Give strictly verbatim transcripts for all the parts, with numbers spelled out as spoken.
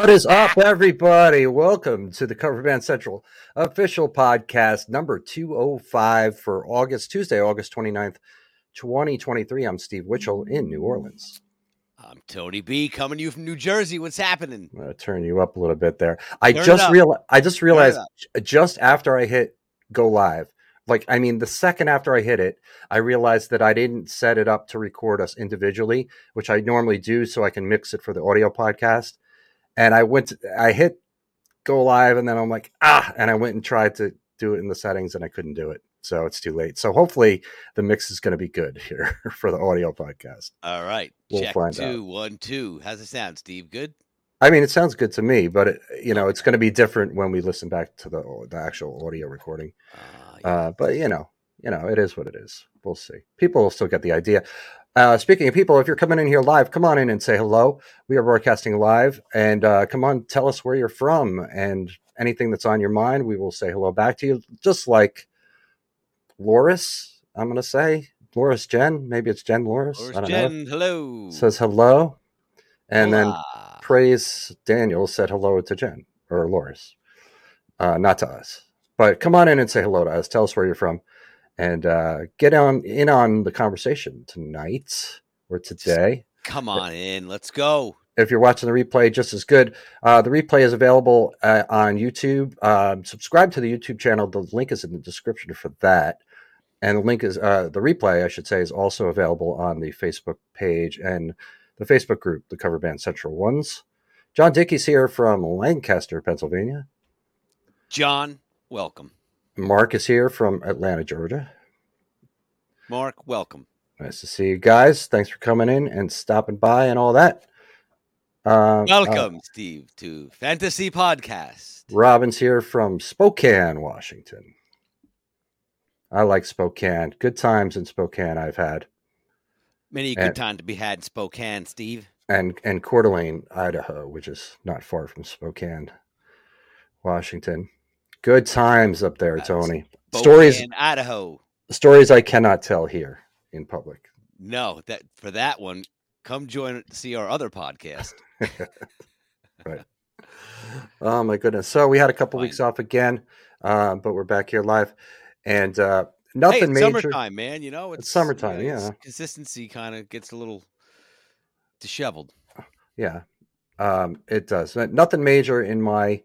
What is up, everybody? Welcome to the Cover Band Central official podcast number two oh five for August, Tuesday, August twenty-ninth, twenty twenty-three. I'm Steve Witchell in New Orleans. I'm Tony B, coming to you from New Jersey. What's happening? I'm going to turn you up a little bit there. I turn just realized, I just realized just after I hit go live, like, I mean, the second after I hit it, I realized that I didn't set it up to record us individually, which I normally do so I can mix it for the audio podcast. And I went, to, I hit go live and then I'm like, ah, and I went and tried to do it in the settings and I couldn't do it. So it's too late. So hopefully the mix is going to be good here for the audio podcast. All right. We'll Check find two, out. One, two. How's it sound, Steve? Good? I mean, it sounds good to me, but it, you know, it's going to be different when we listen back to the the actual audio recording. Uh, yeah. uh, but you know, you know, it is what it is. We'll see. People will still get the idea. Uh, speaking of people, if you're coming in here live, come on in and say hello. We are broadcasting live, and uh, come on, tell us where you're from and anything that's on your mind. We will say hello back to you, just like Loris. I'm going to say Loris Jen. Maybe it's Jen Loris. Loris I don't Jen, know. Hello. Says hello, and Hola. Then Praise Daniel said hello to Jen or Loris, uh, not to us. But come on in and say hello to us. Tell us where you're from. And uh, get on in on the conversation tonight or today. Just come on in. Let's go. If you're watching the replay, just as good. Uh, the replay is available uh, on YouTube. Um, subscribe to the YouTube channel. The link is in the description for that. And the link is uh, the replay, I should say, is also available on the Facebook page and the Facebook group, the Cover Band Central Ones. John Dickey's here from Lancaster, Pennsylvania. John, welcome. Mark is here from Atlanta, Georgia. Mark, welcome. Nice to see you guys. Thanks for coming in and stopping by and all that. Uh, welcome, uh, Steve, to Fantasy Podcast. Robin's here from Spokane, Washington. I like Spokane. Good times in Spokane I've had. Many good times to be had in Spokane, Steve. And, and Coeur d'Alene, Idaho, which is not far from Spokane, Washington. Good times up there, Tony. Both stories in Idaho. Stories I cannot tell here in public. No, that for that one, come join to see our other podcast. Right. Oh my goodness. So we had a couple Fine. weeks off again, uh, but we're back here live, and uh, nothing hey, it's major. Summertime, man. You know, it's, it's summertime. You know, yeah, consistency kind of gets a little disheveled. Yeah. Um, it does. Nothing major in my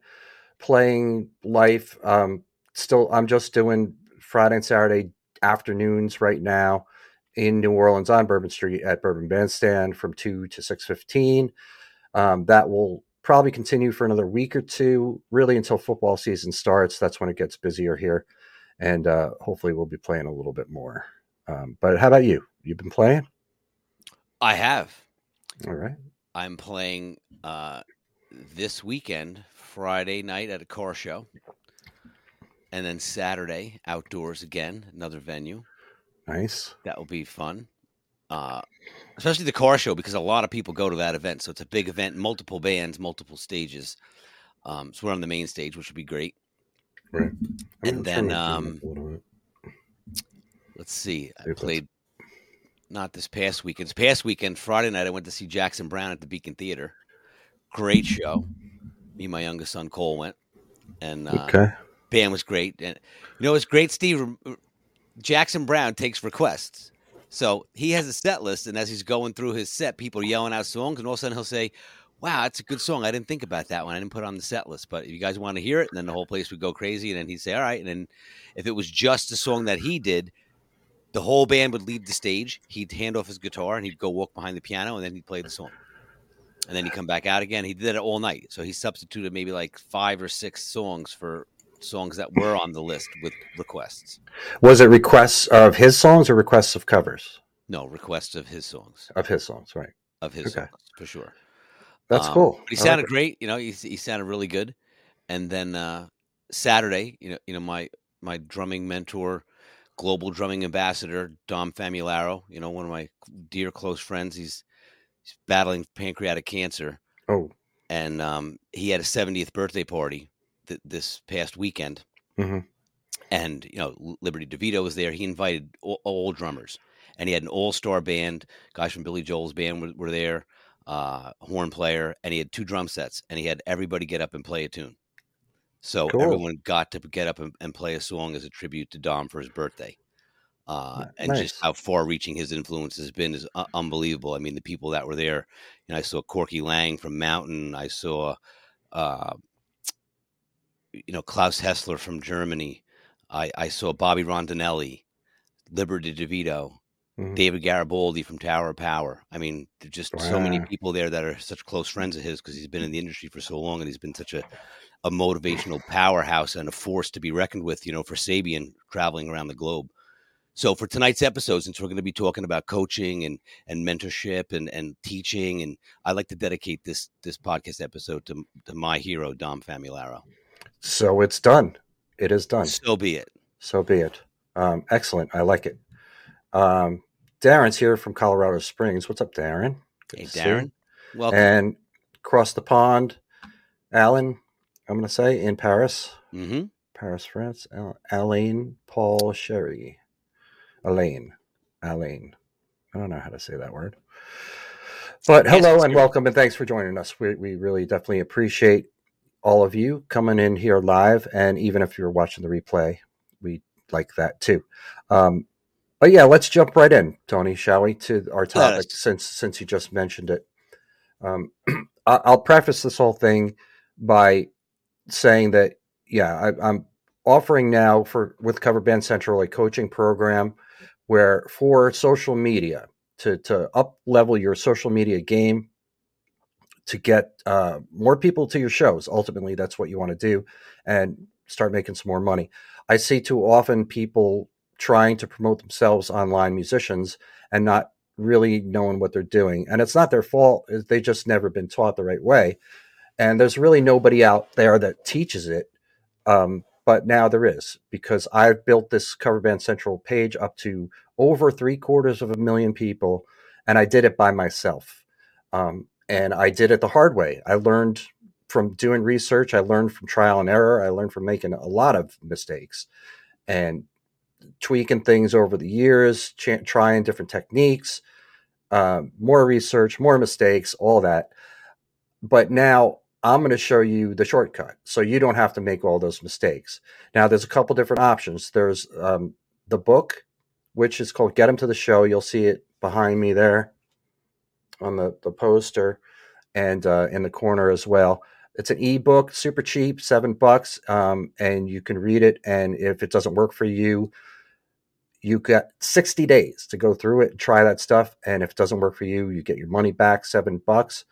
playing life. Um, still, I'm just doing Friday and Saturday afternoons right now in New Orleans on Bourbon Street at Bourbon Bandstand from two to six fifteen. Um, that will probably continue for another week or two, really until football season starts. That's when it gets busier here. And uh, hopefully we'll be playing a little bit more. Um, but how about you? You've been playing? I have. All right. I'm playing uh, this weekend, Friday night at a car show. And then Saturday, outdoors again, another venue. Nice. That will be fun. Uh, especially the car show, because a lot of people go to that event. So it's a big event, multiple bands, multiple stages. Um, so we're on the main stage, which would be great. Right. I mean, and then, um, let's see, I played not this past weekend. This past weekend, Friday night, I went to see Jackson Brown at the Beacon Theater. Great show. Me and my youngest son, Cole, went. And uh, okay. Band was great. And you know, it's great, Steve. Jackson Brown takes requests. So he has a set list, and as he's going through his set, people are yelling out songs, and all of a sudden he'll say, wow, that's a good song. I didn't think about that one. I didn't put it on the set list, but if you guys want to hear it, and then the whole place would go crazy, and then he'd say, all right. And then if it was just a song that he did, the whole band would leave the stage. He'd hand off his guitar, and he'd go walk behind the piano, and then he'd play the song. And then he'd come back out again. He did it all night. So he substituted maybe like five or six songs for songs that were on the list with requests. Was it requests of his songs or requests of covers? No, requests of his songs. Of his songs, right. Of his okay. songs, for sure. That's um, cool. But he sounded like great. You know, he, he sounded really good. And then uh, Saturday, you know, you know, my, my drumming mentor, global drumming ambassador, Dom Famularo, you know, one of my dear close friends, he's, he's battling pancreatic cancer. Oh. And um, he had a seventieth birthday party th- this past weekend. Mm-hmm. And, you know, Liberty DeVito was there. He invited all, all drummers. And he had an all-star band. Guys from Billy Joel's band were, were there. Uh, horn player, and he had two drum sets, and he had everybody get up and play a tune. So cool. Everyone got to get up and, and play a song as a tribute to Dom for his birthday. Uh, nice. And just how far-reaching his influence has been is uh, unbelievable. I mean, the people that were there, you know, I saw Corky Lang from Mountain. I saw, uh, you know, Klaus Hessler from Germany. I, I saw Bobby Rondinelli, Liberty DeVito, David Garibaldi from Tower of Power. I mean, there's just wow. so many people there that are such close friends of his because he's been in the industry for so long and he's been such a, a motivational powerhouse and a force to be reckoned with, you know, for Sabian traveling around the globe. So for tonight's episode, since we're going to be talking about coaching and, and mentorship and, and teaching, and I'd like to dedicate this this podcast episode to, to my hero, Dom Famularo. So it's done. It is done. So be it. So be it. Um, excellent. I like it. Um, Darren's here from Colorado Springs. What's up, Darren? Good hey, Darren. Welcome. And across the pond, Alan, I'm going to say, in Paris. Mm-hmm. Paris, France. Alain Paul Sherry. Alain. Alain. I don't know how to say that word. But yes, hello and welcome, and thanks for joining us. We, we really definitely appreciate all of you coming in here live, and even if you're watching the replay, we like that too. Um, But yeah, let's jump right in, Tony, shall we, to our topic yes. since since you just mentioned it. Um, I'll preface this whole thing by saying that, yeah, I, I'm offering now for with Cover Band Central a coaching program where for social media, to, to up-level your social media game, to get uh, more people to your shows. Ultimately, that's what you want to do and start making some more money. I see too often people trying to promote themselves online musicians and not really knowing what they're doing. And it's not their fault. They just never been taught the right way. And there's really nobody out there that teaches it. Um, but now there is, because I've built this Cover Band Central page up to over three quarters of a million people. And I did it by myself. Um, and I did it the hard way. I learned from doing research. I learned from trial and error. I learned from making a lot of mistakes and tweaking things over the years, ch- trying different techniques, uh, more research, more mistakes, all that. But now I'm going to show you the shortcut, so you don't have to make all those mistakes. Now there's a couple different options. There's um, the book, which is called Get 'Em to the Show. You'll see it behind me there on the, the poster. and uh, in the corner as well. It's an ebook, super cheap, seven bucks, um, and you can read it. And if it doesn't work for you, you got sixty days to go through it and try that stuff. And if it doesn't work for you, you get your money back, seven bucks.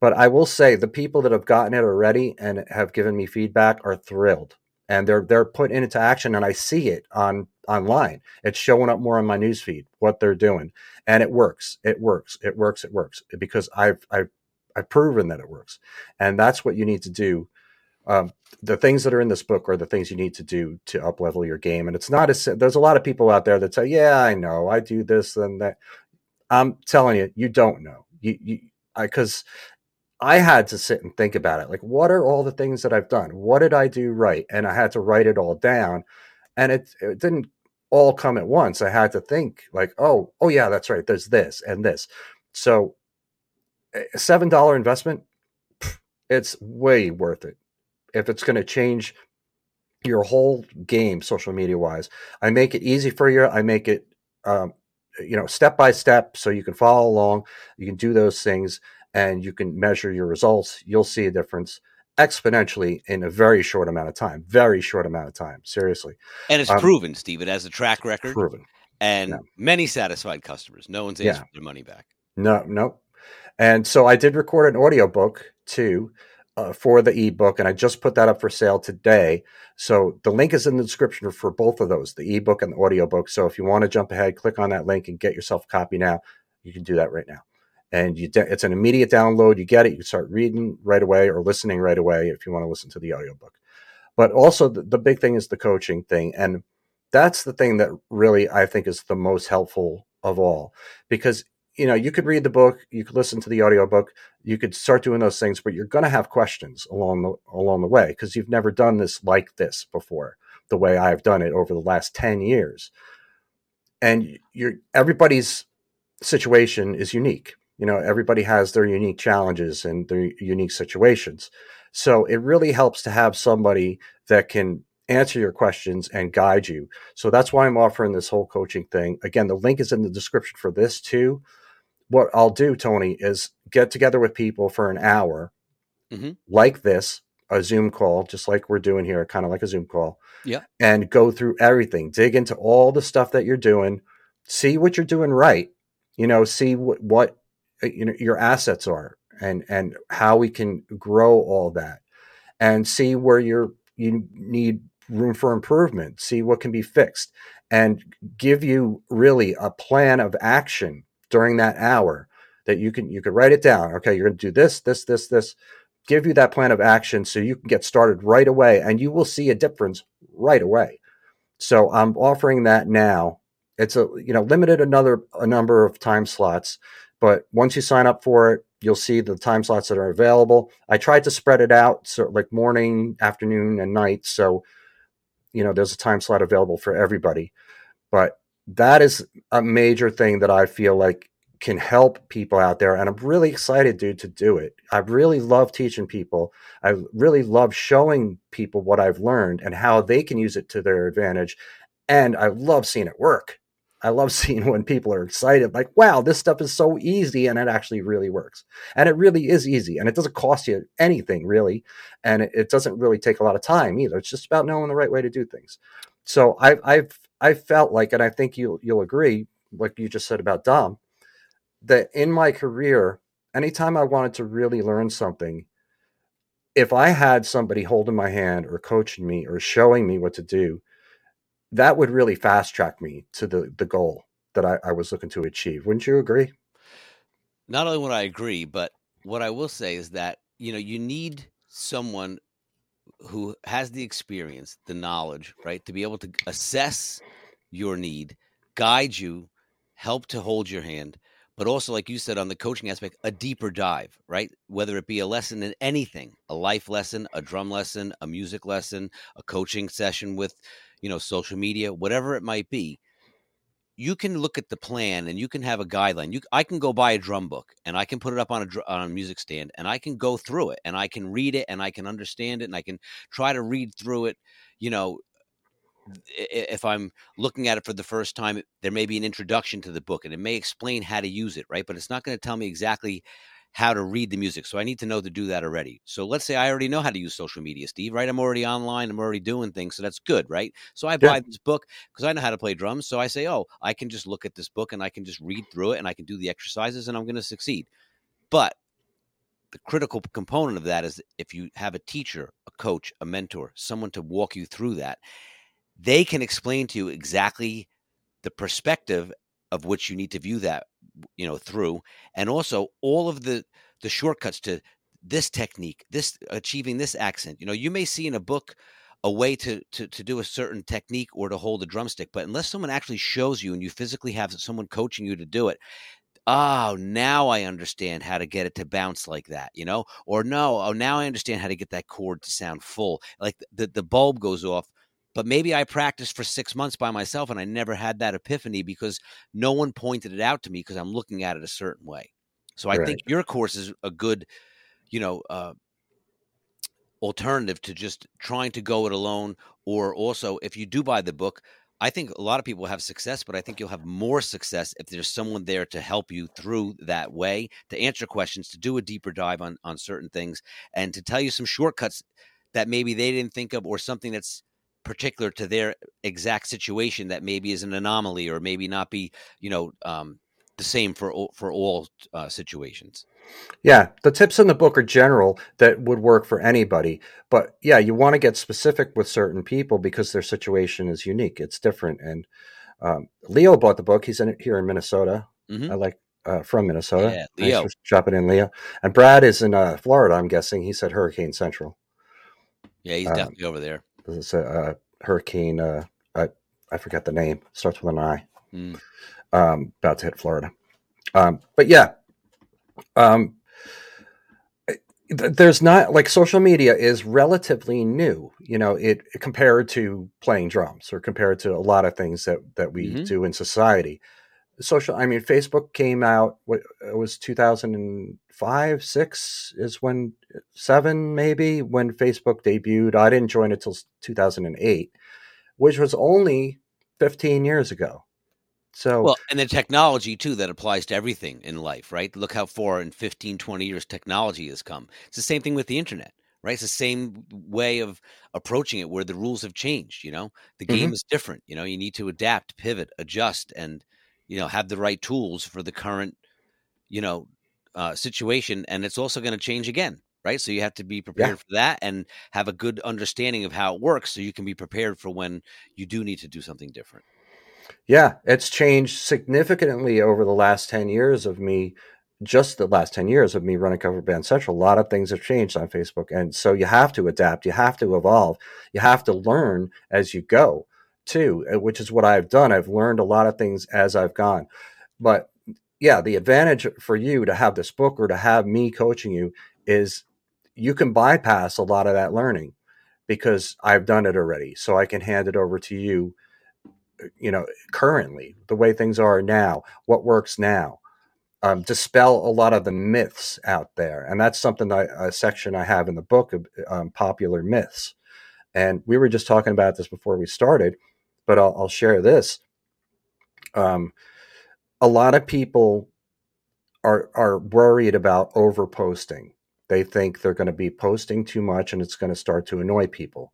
But I will say the people that have gotten it already and have given me feedback are thrilled, and they're they're put into action. And I see it on online. It's showing up more on my newsfeed what they're doing, and it works. It works. It works. It works because I've I've I've proven that it works, and that's what you need to do. Um, the things that are in this book are the things you need to do to uplevel your game. And it's not as, there's a lot of people out there that say, yeah, I know I do this and that. I'm telling you, you don't know. You, you, I, cause I had to sit and think about it. Like, what are all the things that I've done? What did I do right? And I had to write it all down, and it, it didn't all come at once. I had to think like, Oh, Oh yeah, that's right. There's this and this. So a seven dollars investment, it's way worth it. If it's going to change your whole game, social media wise, I make it easy for you. I make it, um, you know, step by step, so you can follow along. You can do those things, and you can measure your results. You'll see a difference exponentially in a very short amount of time. Very short amount of time. Seriously, and it's um, proven, Steve. It has a track record, proven, and no. many satisfied customers. No one's asked yeah. for their money back. No, no. And so I did record an audiobook too. Uh, for the ebook, and I just put that up for sale today. So the link is in the description for both of those, the ebook and the audiobook. So if you want to jump ahead, click on that link and get yourself a copy now. You can do that right now. And you de- it's an immediate download. You get it. You can start reading right away or listening right away if you want to listen to the audiobook. But also the, the big thing is the coaching thing. And that's the thing that really I think is the most helpful of all, because you know, you could read the book, you could listen to the audiobook, you could start doing those things, but you're going to have questions along the, along the way, because you've never done this like this before, the way I've done it over the last ten years. And you're, everybody's situation is unique. You know, everybody has their unique challenges and their unique situations. So it really helps to have somebody that can answer your questions and guide you. So that's why I'm offering this whole coaching thing. Again, the link is in the description for this too. What I'll do, Tony, is get together with people for an hour mm-hmm. like this, a Zoom call, just like we're doing here, kind of like a Zoom call. Yeah. And go through everything, dig into all the stuff that you're doing, see what you're doing right, you know, see what, what you know, your assets are and, and how we can grow all that, and see where you're, you need room for improvement, see what can be fixed, and give you really a plan of action during that hour that you can, you could write it down. Okay, you're going to do this, this, this, this, give you that plan of action so you can get started right away, and you will see a difference right away. So I'm offering that now. It's a, you know, limited another, a number of time slots, but once you sign up for it, you'll see the time slots that are available. I tried to spread it out, so like morning, afternoon, and night. So, you know, there's a time slot available for everybody. But that is a major thing that I feel like can help people out there. And I'm really excited, dude, to do it. I really love teaching people. I really love showing people what I've learned and how they can use it to their advantage. And I love seeing it work. I love seeing when people are excited, like, wow, this stuff is so easy, and it actually really works. And it really is easy, and it doesn't cost you anything really. And it, it doesn't really take a lot of time either. It's just about knowing the right way to do things. So I've, I've, I felt like, and I think you'll, you'll agree, like you just said about Dom, that in my career, anytime I wanted to really learn something, if I had somebody holding my hand or coaching me or showing me what to do, that would really fast track me to the, the goal that I, I was looking to achieve. Wouldn't you agree? Not only would I agree, but what I will say is that, you know, you need someone who has the experience, the knowledge, right, to be able to assess your need, guide you, help to hold your hand, but also, like you said, on the coaching aspect, a deeper dive, right? Whether it be a lesson in anything, a life lesson, a drum lesson, a music lesson, a coaching session with, you know, social media, whatever it might be, you can look at the plan and you can have a guideline. You, I can go buy a drum book and I can put it up on a, on a music stand, and I can go through it and I can read it and I can understand it and I can try to read through it. You know, if I'm looking at it for the first time, there may be an introduction to the book and it may explain how to use it, right? But it's not going to tell me exactly how to read the music. So I need to know to do that already. So let's say I already know how to use social media, Steve, right? I'm already online. I'm already doing things. So that's good, right? So I yeah. buy this book because I know how to play drums. So I say, oh, I can just look at this book and I can just read through it and I can do the exercises and I'm going to succeed. But the critical component of that is if you have a teacher, a coach, a mentor, someone to walk you through that, they can explain to you exactly the perspective of which you need to view that, you know, through, and also all of the, the shortcuts to this technique, this achieving this accent. You know, you may see in a book a way to, to, to do a certain technique or to hold a drumstick, but unless someone actually shows you and you physically have someone coaching you to do it, oh, now I understand how to get it to bounce like that, you know, or no, oh, now I understand how to get that chord to sound full. Like the, the bulb goes off. But maybe I practiced for six months by myself and I never had that epiphany because no one pointed it out to me because I'm looking at it a certain way. So I right. think your course is a good, you know, uh, alternative to just trying to go it alone. Or also, if you do buy the book, I think a lot of people have success, but I think you'll have more success if there's someone there to help you through that way, to answer questions, to do a deeper dive on, on certain things, and to tell you some shortcuts that maybe they didn't think of or something that's particular to their exact situation that maybe is an anomaly or maybe not be, you know, um, the same for all, for all uh, situations. Yeah. The tips in the book are general that would work for anybody, but yeah, you want to get specific with certain people because their situation is unique. It's different. And um, Leo bought the book. He's in here in Minnesota. Mm-hmm. I like uh, from Minnesota. Yeah, Leo. Thanks for dropping in, Leo. And Brad is in uh, Florida. I'm guessing he said Hurricane Central. Yeah. He's um, definitely over there. It's a, a hurricane. Uh, I, I forget the name. Starts with an I. Mm. Um, about to hit Florida. Um, but yeah, um, there's not like social media is relatively new. You know, it compared to playing drums or compared to a lot of things that that we mm-hmm. do in society. Social. I mean, Facebook came out. What it was two thousand five, six is when, seven maybe, when Facebook debuted. I didn't join it till two thousand eight, which was only fifteen years ago. So well, and the technology too that applies to everything in life, right? Look how far in fifteen, twenty years technology has come. It's the same thing with the internet, right? It's the same way of approaching it where the rules have changed. You know, the game mm-hmm. is different. You know, you need to adapt, pivot, adjust, and you know, have the right tools for the current, you know, uh, situation. And it's also going to change again, right? So you have to be prepared yeah. for that and have a good understanding of how it works so you can be prepared for when you do need to do something different. Yeah, it's changed significantly over the last ten years of me, just the last ten years of me running Cover Band Central. A lot of things have changed on Facebook. And so you have to adapt, you have to evolve, you have to learn as you go too, which is what I've done. I've learned a lot of things as I've gone. But yeah, the advantage for you to have this book or to have me coaching you is you can bypass a lot of that learning because I've done it already. So I can hand it over to you, you know, currently, the way things are now, what works now, um, dispel a lot of the myths out there. And that's something that I, a section I have in the book of um, popular myths. And we were just talking about this before we started. But I'll, I'll share this. Um, a lot of people are are worried about overposting. They think they're going to be posting too much and it's going to start to annoy people.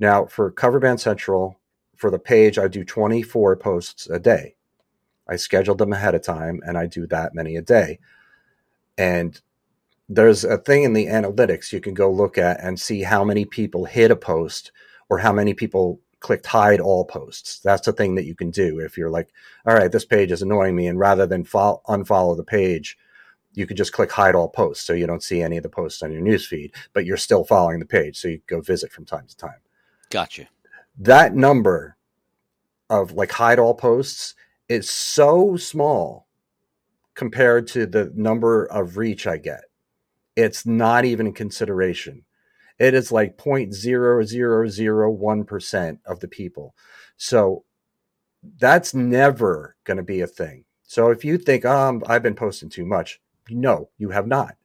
Now, for Cover Band Central, for the page, I do twenty-four posts a day. I scheduled them ahead of time and I do that many a day. And there's a thing in the analytics you can go look at and see how many people hit a post or how many people clicked hide all posts. That's the thing that you can do. If you're like, all right, this page is annoying me. And rather than fo- unfollow the page, you can just click hide all posts. So you don't see any of the posts on your newsfeed, but you're still following the page. So you go visit from time to time. Gotcha. That number of like hide all posts is so small compared to the number of reach I get. It's not even in consideration. It is like zero point zero zero zero one percent of the people. So that's never going to be a thing. So if you think, um, I've been posting too much, no, you have not.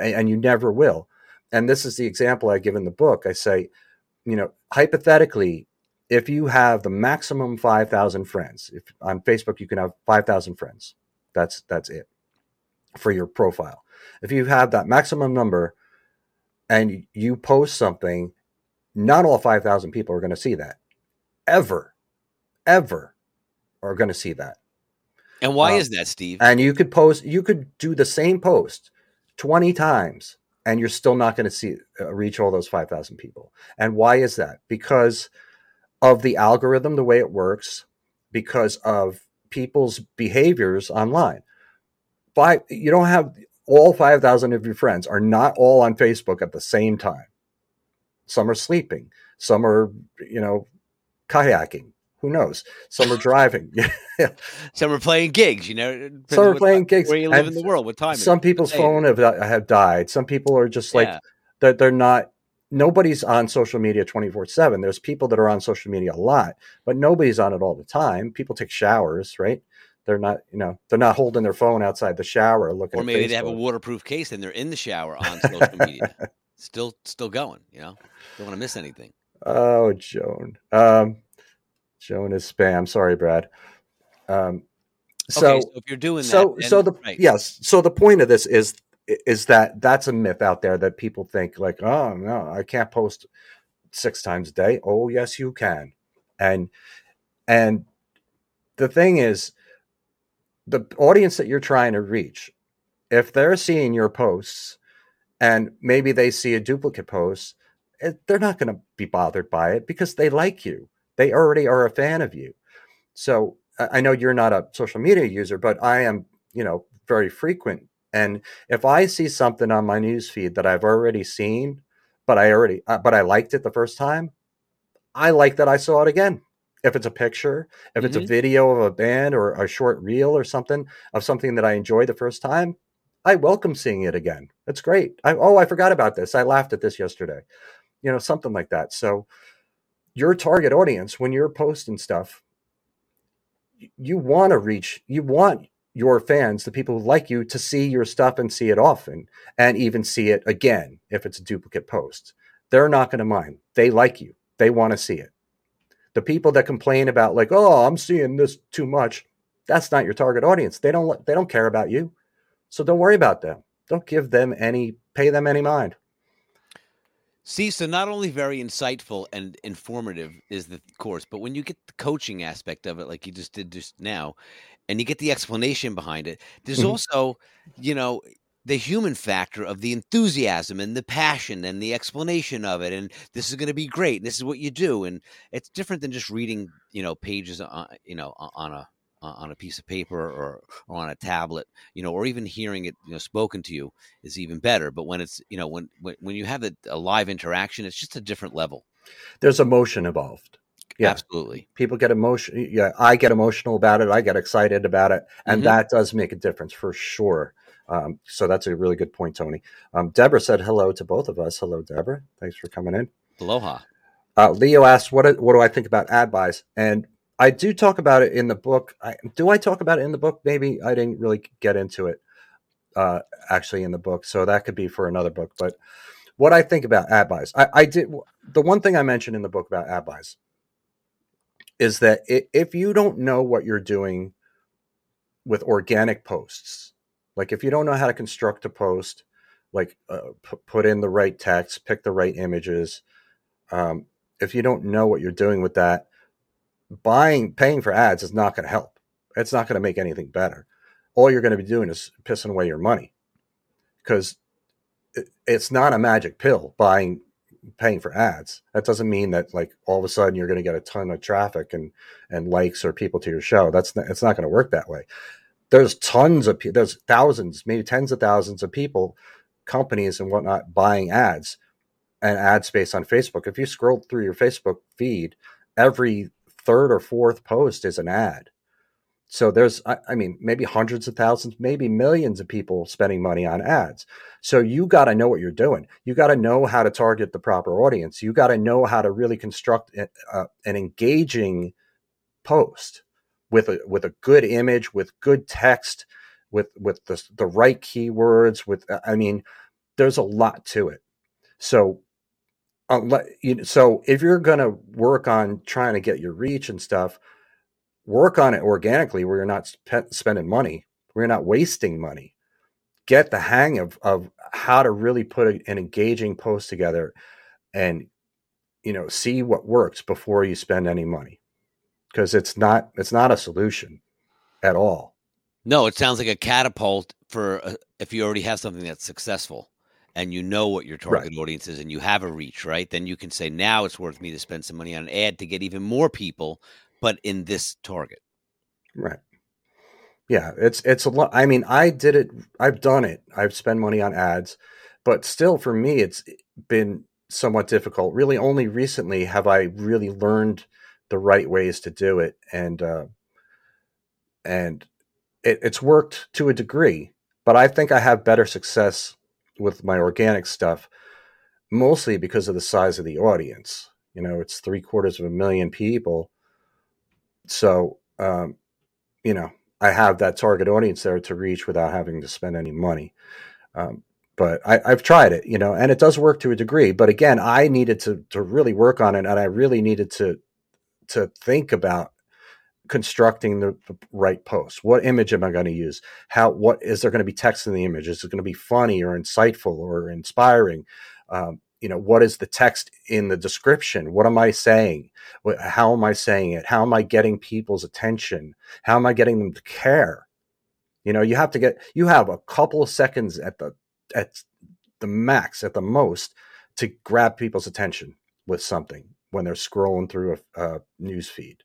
And you never will. And this is the example I give in the book. I say, you know, hypothetically, if you have the maximum five thousand friends, if on Facebook, you can have five thousand friends. That's, that's it. for your profile. If you have that maximum number and you post something, not all five thousand people are going to see that. Ever, ever are going to see that. And why uh, is that, Steve? And you could post, you could do the same post twenty times and you're still not going to see uh, reach all those five thousand people. And why is that? Because of the algorithm, the way it works, because of people's behaviors online. By, you don't have all five thousand of your friends are not all on Facebook at the same time. Some are sleeping. Some are, you know, kayaking. Who knows? Some are driving. Some are playing gigs, you know. Some are playing gigs. Where you live and in the world, what time? Some people's phone have, have died. Some people are just like, yeah. they're, they're not, nobody's on social media twenty-four seven. There's people that are on social media a lot, but nobody's on it all the time. People take showers, right? They're not, you know, they're not holding their phone outside the shower looking at Facebook. Or maybe they have a waterproof case and they're in the shower on social media. Still, still going, you know? Don't want to miss anything. Oh, Joan. Um, Joan is spam. Sorry, Brad. Um, so, okay, so if you're doing that, so then, so the right. yes. So the point of this is is that that's a myth out there that people think like, oh no, I can't post six times a day. Oh yes, you can. And and the thing is, the audience that you're trying to reach, if they're seeing your posts and maybe they see a duplicate post, it, they're not going to be bothered by it because they like you. They already are a fan of you. So I know you're not a social media user, but I am, you know, very frequent. And if I see something on my newsfeed that I've already seen, but I already, uh, but I liked it the first time, I like that I saw it again. If it's a picture, if it's mm-hmm. a video of a band or a short reel or something of something that I enjoyed the first time, I welcome seeing it again. That's great. I, oh, I forgot about this. I laughed at this yesterday. You know, something like that. So your target audience, when you're posting stuff, you want to reach, you want your fans, the people who like you, to see your stuff and see it often and even see it again. If it's a duplicate post, they're not going to mind. They like you. They want to see it. The people that complain about like, oh, I'm seeing this too much. That's not your target audience. They don't, they don't care about you. So don't worry about them. Don't give them any, pay them any mind. See, so not only very insightful and informative is the course, but when you get the coaching aspect of it, like you just did just now, and you get the explanation behind it, there's mm-hmm. also, you know, the human factor of the enthusiasm and the passion and the explanation of it. And this is going to be great. And this is what you do. And it's different than just reading, you know, pages, on, you know, on a, on a piece of paper or, or on a tablet, you know, or even hearing it, you know, spoken to you is even better. But when it's, you know, when, when, when you have a, a live interaction, it's just a different level. There's emotion involved. Yeah, absolutely. People get emotion. Yeah. I get emotional about it. I get excited about it. And mm-hmm. that does make a difference for sure. Um, so that's a really good point, Tony. Um, Deborah said hello to both of us. Hello, Deborah. Thanks for coming in. Aloha. Uh, Leo asked, what, what do I think about ad buys? And I do talk about it in the book. I, do I talk about it in the book? Maybe I didn't really get into it uh, actually in the book. So that could be for another book. But what I think about ad buys, I, I did. The one thing I mentioned in the book about ad buys is that it, if you don't know what you're doing with organic posts, like if you don't know how to construct a post, like uh, p- put in the right text, pick the right images. Um, if you don't know what you're doing with that, buying, paying for ads is not going to help. It's not going to make anything better. All you're going to be doing is pissing away your money because it, it's not a magic pill buying, paying for ads. That doesn't mean that like all of a sudden you're going to get a ton of traffic and, and likes or people to your show. That's not, it's not going to work that way. There's tons of people, there's thousands, maybe tens of thousands of people, companies and whatnot buying ads and ad space on Facebook. If you scroll through your Facebook feed, every third or fourth post is an ad. So there's, I, I mean, maybe hundreds of thousands, maybe millions of people spending money on ads. So you got to know what you're doing. You got to know how to target the proper audience. You got to know how to really construct a, a, an engaging post with a, with a good image, with good text, with, with the, the right keywords, with, I mean, there's a lot to it. So So if you're going to work on trying to get your reach and stuff, work on it organically where you're not sp- spending money, where you're not wasting money. get the hang of, of how to really put a, an engaging post together and, you know, see what works before you spend any money. Cause it's not, it's not a solution at all. No, it sounds like a catapult for a, if you already have something that's successful and you know what your target right. audience is and you have a reach, right? Then you can say, now it's worth me to spend some money on an ad to get even more people, but in this target. Right. Yeah, it's it's a lot. I mean, I did it. I've done it. I've spent money on ads, but still for me, it's been somewhat difficult. Really, only recently have I really learned the right ways to do it. And uh, and it, it's worked to a degree, but I think I have better success with my organic stuff, mostly because of the size of the audience. You know, it's three quarters of a million people. So, um, you know. I have that target audience there to reach without having to spend any money. Um, but I, I've tried it, you know, and it does work to a degree. But again, I needed to to really work on it, and I really needed to to think about constructing the, the right post. What image am I going to use? How? What is there going to be text in the image? Is it going to be funny or insightful or inspiring? Um, you know, what is the text in the description? What am I saying? How am I saying it? How am I getting people's attention? How am I getting them to care? You know, you have to get, you have a couple of seconds at the, at the max, at the most, to grab people's attention with something when they're scrolling through a, a news feed.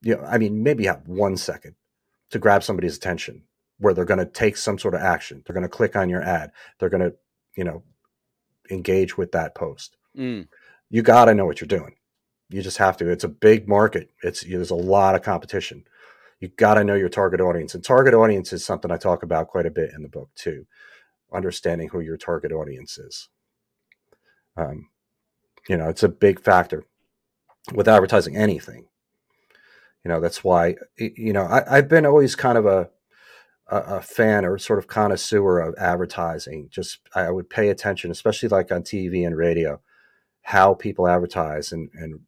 You know, I mean, maybe you have one second to grab somebody's attention where they're going to take some sort of action. They're going to click on your ad. They're going to, you know, engage with that post. Mm. You got to know what you're doing. You just have to. It's a big market. It's there's a lot of competition. You got to know your target audience, and target audience is something I talk about quite a bit in the book too. Understanding who your target audience is. Um, you know, it's a big factor with advertising anything. You know, that's why you know I, I've been always kind of a. a fan or sort of connoisseur of advertising. Just, I would pay attention, especially like on T V and radio, how people advertise and, and,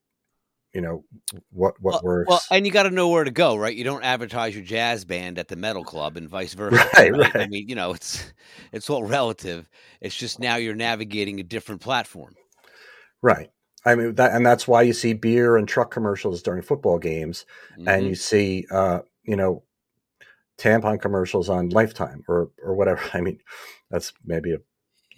you know, what, what well, works. Well, and you got to know where to go, right? You don't advertise your jazz band at the metal club and vice versa. Right, right? Right. I mean, you know, it's, it's all relative. It's just now you're navigating a different platform. Right. I mean, that, and that's why you see beer and truck commercials during football games. Mm-hmm. And you see, uh, you know, tampon commercials on Lifetime or or whatever. I mean, that's maybe a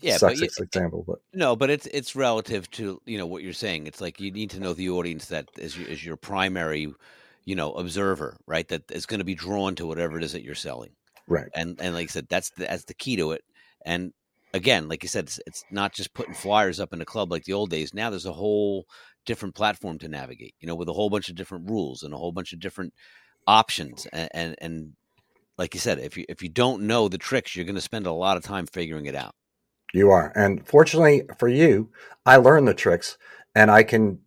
yeah, sexist but, example, but no, but it's it's relative to you know what you're saying. It's like you need to know the audience that is is your primary, you know, observer, right? That is going to be drawn to whatever it is that you're selling, right? And and like I said, that's the, that's the key to it. And again, like you said, it's, it's not just putting flyers up in a club like the old days. Now there's a whole different platform to navigate, you know, with a whole bunch of different rules and a whole bunch of different options and and. and like you said, if you if you don't know the tricks, you're going to spend a lot of time figuring it out. You are. And fortunately for you, I learned the tricks and I can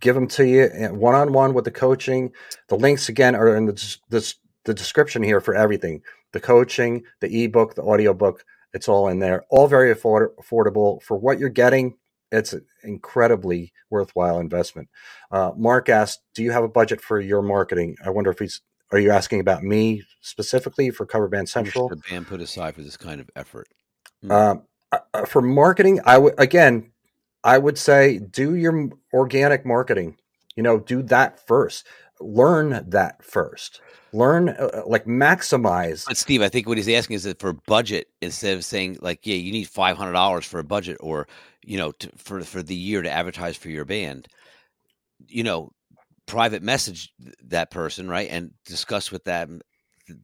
give them to you one-on-one with the coaching. The links, again, are in the, the, the description here for everything. The coaching, the ebook, the audiobook, it's all in there. All very afford- affordable. For what you're getting, it's an incredibly worthwhile investment. Uh, Mark asked, do you have a budget for your marketing? I wonder if he's... Are you asking about me specifically for Cover Band Central? Cover Band put aside for this kind of effort. Mm. Um, for marketing, I would again, I would say do your organic marketing. You know, do that first. Learn that first. Learn uh, like maximize. But Steve, I think what he's asking is that for budget, instead of saying like, yeah, you need five hundred dollars for a budget, or you know, to, for for the year to advertise for your band, you know. Private message that person, right, and discuss with them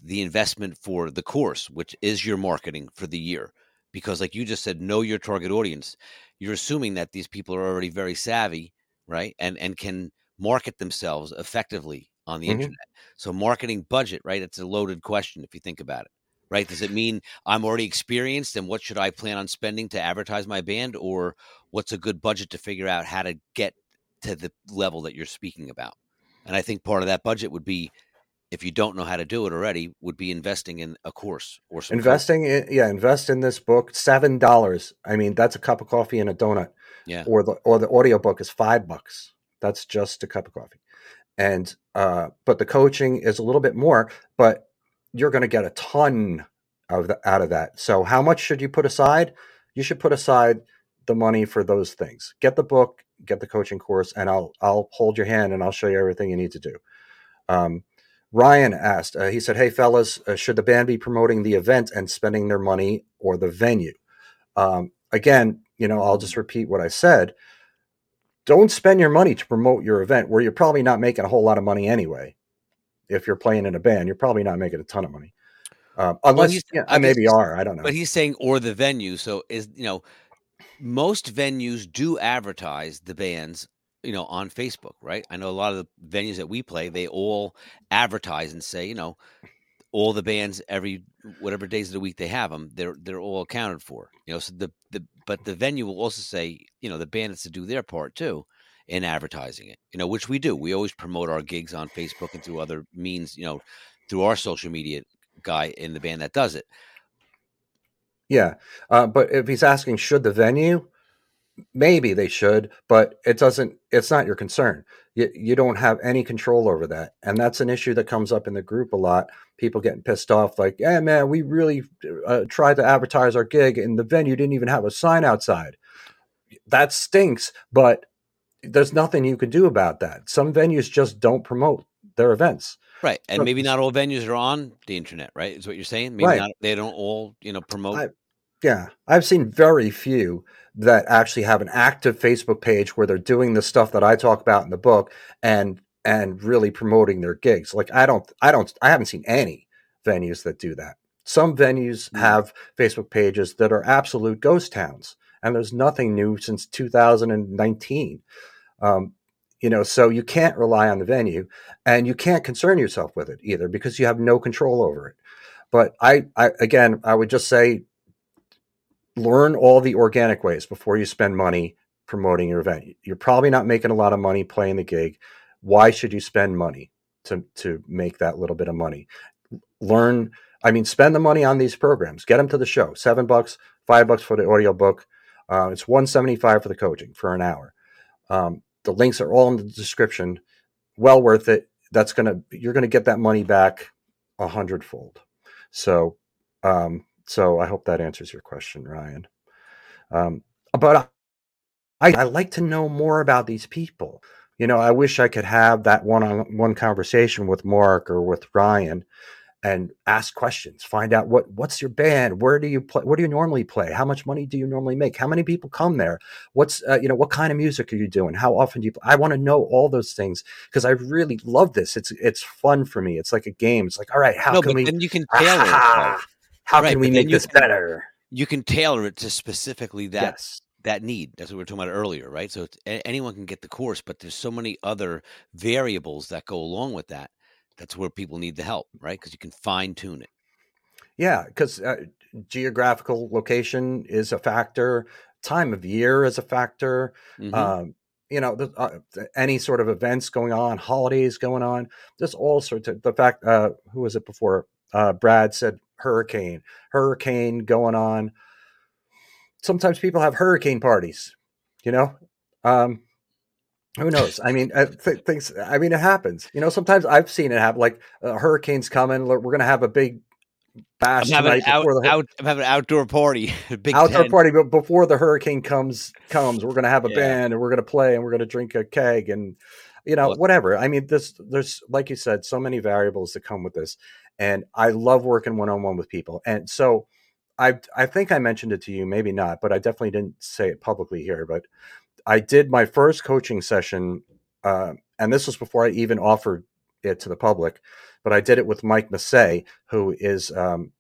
the investment for the course, which is your marketing for the year. Because like you just said, know your target audience. You're assuming that these people are already very savvy, right, and and can market themselves effectively on the mm-hmm. internet. So marketing budget, right, it's a loaded question if you think about it, right? Does it mean I'm already experienced and what should I plan on spending to advertise my band, or what's a good budget to figure out how to get to the level that you're speaking about? And I think part of that budget would be, if you don't know how to do it already, would be investing in a course or something. Investing in, yeah, invest in this book, seven dollars. I mean, that's a cup of coffee and a donut. Yeah. Or the or the audiobook is five bucks. That's just a cup of coffee. And uh but the coaching is a little bit more, but you're going to get a ton of the, out of that. So how much should you put aside? You should put aside the money for those things. Get the book, get the coaching course, and I'll I'll hold your hand and I'll show you everything you need to do. Um, Ryan asked, uh, he said, hey, fellas, uh, should the band be promoting the event and spending their money or the venue? Um, again, you know, I'll just repeat what I said. Don't spend your money to promote your event where you're probably not making a whole lot of money anyway. If you're playing in a band, you're probably not making a ton of money. Um, unless well, yeah, I maybe are, I don't know. But he's saying, or the venue. So is, you know, most venues do advertise the bands, you know, on Facebook, right? I know a lot of the venues that we play, they all advertise and say, you know, all the bands every whatever days of the week they have them, they're they're all accounted for, you know. So the the but the venue will also say, you know, the band has to do their part too in advertising it, you know, which we do. We always promote our gigs on Facebook and through other means, you know, through our social media guy in the band that does it. Yeah, uh, but if he's asking, should the venue? Maybe they should, but it doesn't, it's not your concern. You, you don't have any control over that. And that's an issue that comes up in the group a lot. People getting pissed off like, yeah, hey, man, we really uh, tried to advertise our gig and the venue didn't even have a sign outside. That stinks, but there's nothing you can do about that. Some venues just don't promote their events. Right. And so, maybe not all venues are on the internet, right? Is what you're saying. Maybe right. not, they don't all, you know, promote. I, yeah. I've seen very few that actually have an active Facebook page where they're doing the stuff that I talk about in the book and and really promoting their gigs. Like I don't, I don't, I haven't seen any venues that do that. Some venues have Facebook pages that are absolute ghost towns, and there's nothing new since two thousand nineteen. Um, you know, so you can't rely on the venue, and you can't concern yourself with it either because you have no control over it. But I, I again, I would just say, learn all the organic ways before you spend money promoting your event. You're probably not making a lot of money playing the gig. Why should you spend money to, to make that little bit of money? Learn, I mean, spend the money on these programs. Get them to the show. Seven bucks, five bucks for the audiobook. Uh, it's one seventy-five for the coaching for an hour. Um, the links are all in the description. Well worth it. That's gonna you're gonna get that money back a hundredfold. So. Um, So I hope that answers your question, Ryan. Um, but I, I like to know more about these people. You know, I wish I could have that one-on-one conversation with Mark or with Ryan and ask questions, find out what, what's your band? Where do you play? What do you normally play? How much money do you normally make? How many people come there? What's, uh, you know, what kind of music are you doing? How often do you play? I want to know all those things because I really love this. It's, it's fun for me. It's like a game. It's like, all right, how no, can but we, then you can tailor it. How right, can we make this can, better? You can tailor it to specifically that yes. that need. That's what we were talking about earlier, right? So it's, anyone can get the course, but there's so many other variables that go along with that. That's where people need the help, right? Because you can fine tune it. Yeah, because uh, geographical location is a factor. Time of year is a factor. Mm-hmm. Um, you know, the, uh, any sort of events going on, holidays going on. There's all sorts of the fact. Uh, who was it before? Uh, Brad said. Hurricane, hurricane going on. Sometimes people have hurricane parties, you know, um, who knows? I mean, I th- things, I mean, it happens, you know, sometimes I've seen it happen, like a uh, hurricane's coming. We're going to have a big bash. I'm having, out, the, out, I'm having an outdoor party, a big outdoor tent. party, but before the hurricane comes, comes, we're going to have a yeah. band and we're going to play and we're going to drink a keg and, you know, well, whatever. I mean, this, there's, like you said, so many variables that come with this. And I love working one-on-one with people. And so I I think I mentioned it to you, maybe not, but I definitely didn't say it publicly here. But I did my first coaching session, uh, and this was before I even offered it to the public, but I did it with Mike Massé, who is um,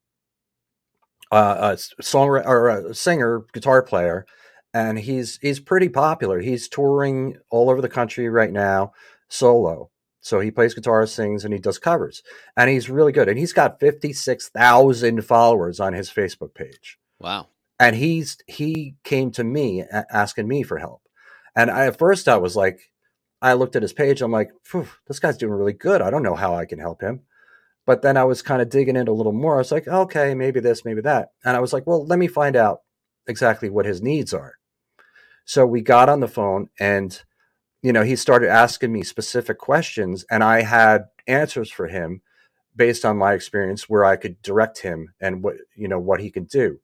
a, a, song, or a singer, guitar player, and he's he's pretty popular. He's touring all over the country right now, solo. So he plays guitar, sings, and he does covers. And he's really good. And he's got fifty-six thousand followers on his Facebook page. Wow. And he's he came to me asking me for help. And I, at first I was like, I looked at his page. I'm like, this guy's doing really good. I don't know how I can help him. But then I was kind of digging in a little more. I was like, okay, maybe this, maybe that. And I was like, well, let me find out exactly what his needs are. So we got on the phone and you know, he started asking me specific questions and I had answers for him based on my experience where I could direct him and what, you know, what he could do.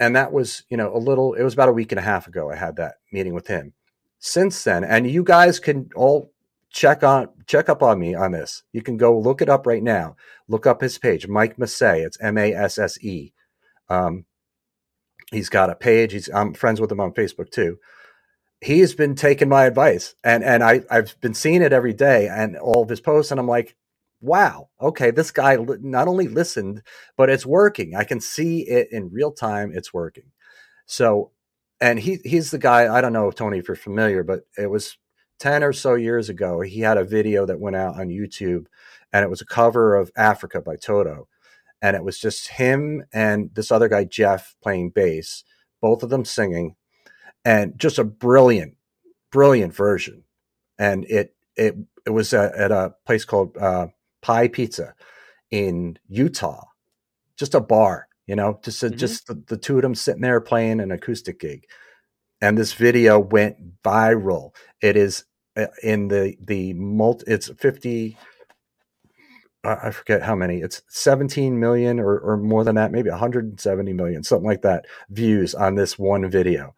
And that was, you know, a little, it was about a week and a half ago. I had that meeting with him since then. And you guys can all check on, check up on me on this. You can go look it up right now. Look up his page, Mike Massé. It's M A S S E. Um, he's got a page. He's, I'm friends with him on Facebook too. He has been taking my advice, and, and I, I've been seeing it every day and all of his posts. And I'm like, wow, okay, this guy li- not only listened, but it's working. I can see it in real time. It's working. So, and he he's the guy, I don't know, Tony, if you're familiar, but it was ten or so years ago. He had a video that went out on YouTube, and it was a cover of Africa by Toto. And it was just him and this other guy, Jeff, playing bass, both of them singing, and just a brilliant, brilliant version. And it it it was uh, at a place called uh, Pie Pizza in Utah, just a bar, you know, just a, mm-hmm. just the, the two of them sitting there playing an acoustic gig. And this video went viral. It is in the the multi. It's fifty. Uh, I forget how many. It's seventeen million or, or more than that, maybe one hundred and seventy million, something like that, views on this one video.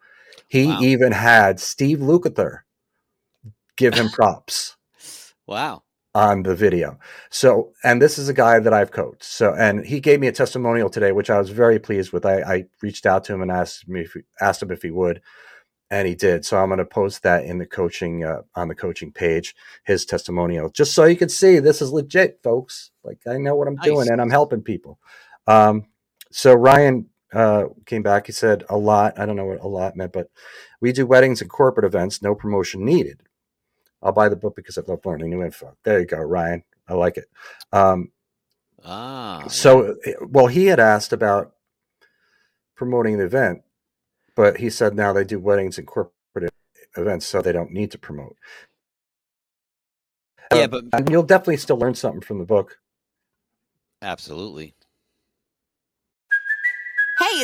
He wow. even had Steve Lukather give him props. Wow. On the video. So, and this is a guy that I've coached. So, and he gave me a testimonial today, which I was very pleased with. I, I reached out to him and asked me if he, asked him if he would, and he did. So I'm going to post that in the coaching, uh, on the coaching page, his testimonial, just so you can see this is legit, folks. Like, I know what I'm nice. doing, and I'm helping people. Um, so Ryan, uh, came back. He said a lot. I don't know what a lot meant, but we do weddings and corporate events. No promotion needed. I'll buy the book because I love learning new info. There you go, Ryan. I like it. Um, ah, so, yeah. Well, he had asked about promoting the event, but he said now they do weddings and corporate events, so they don't need to promote. Yeah, um, but and you'll definitely still learn something from the book. Absolutely. Hey,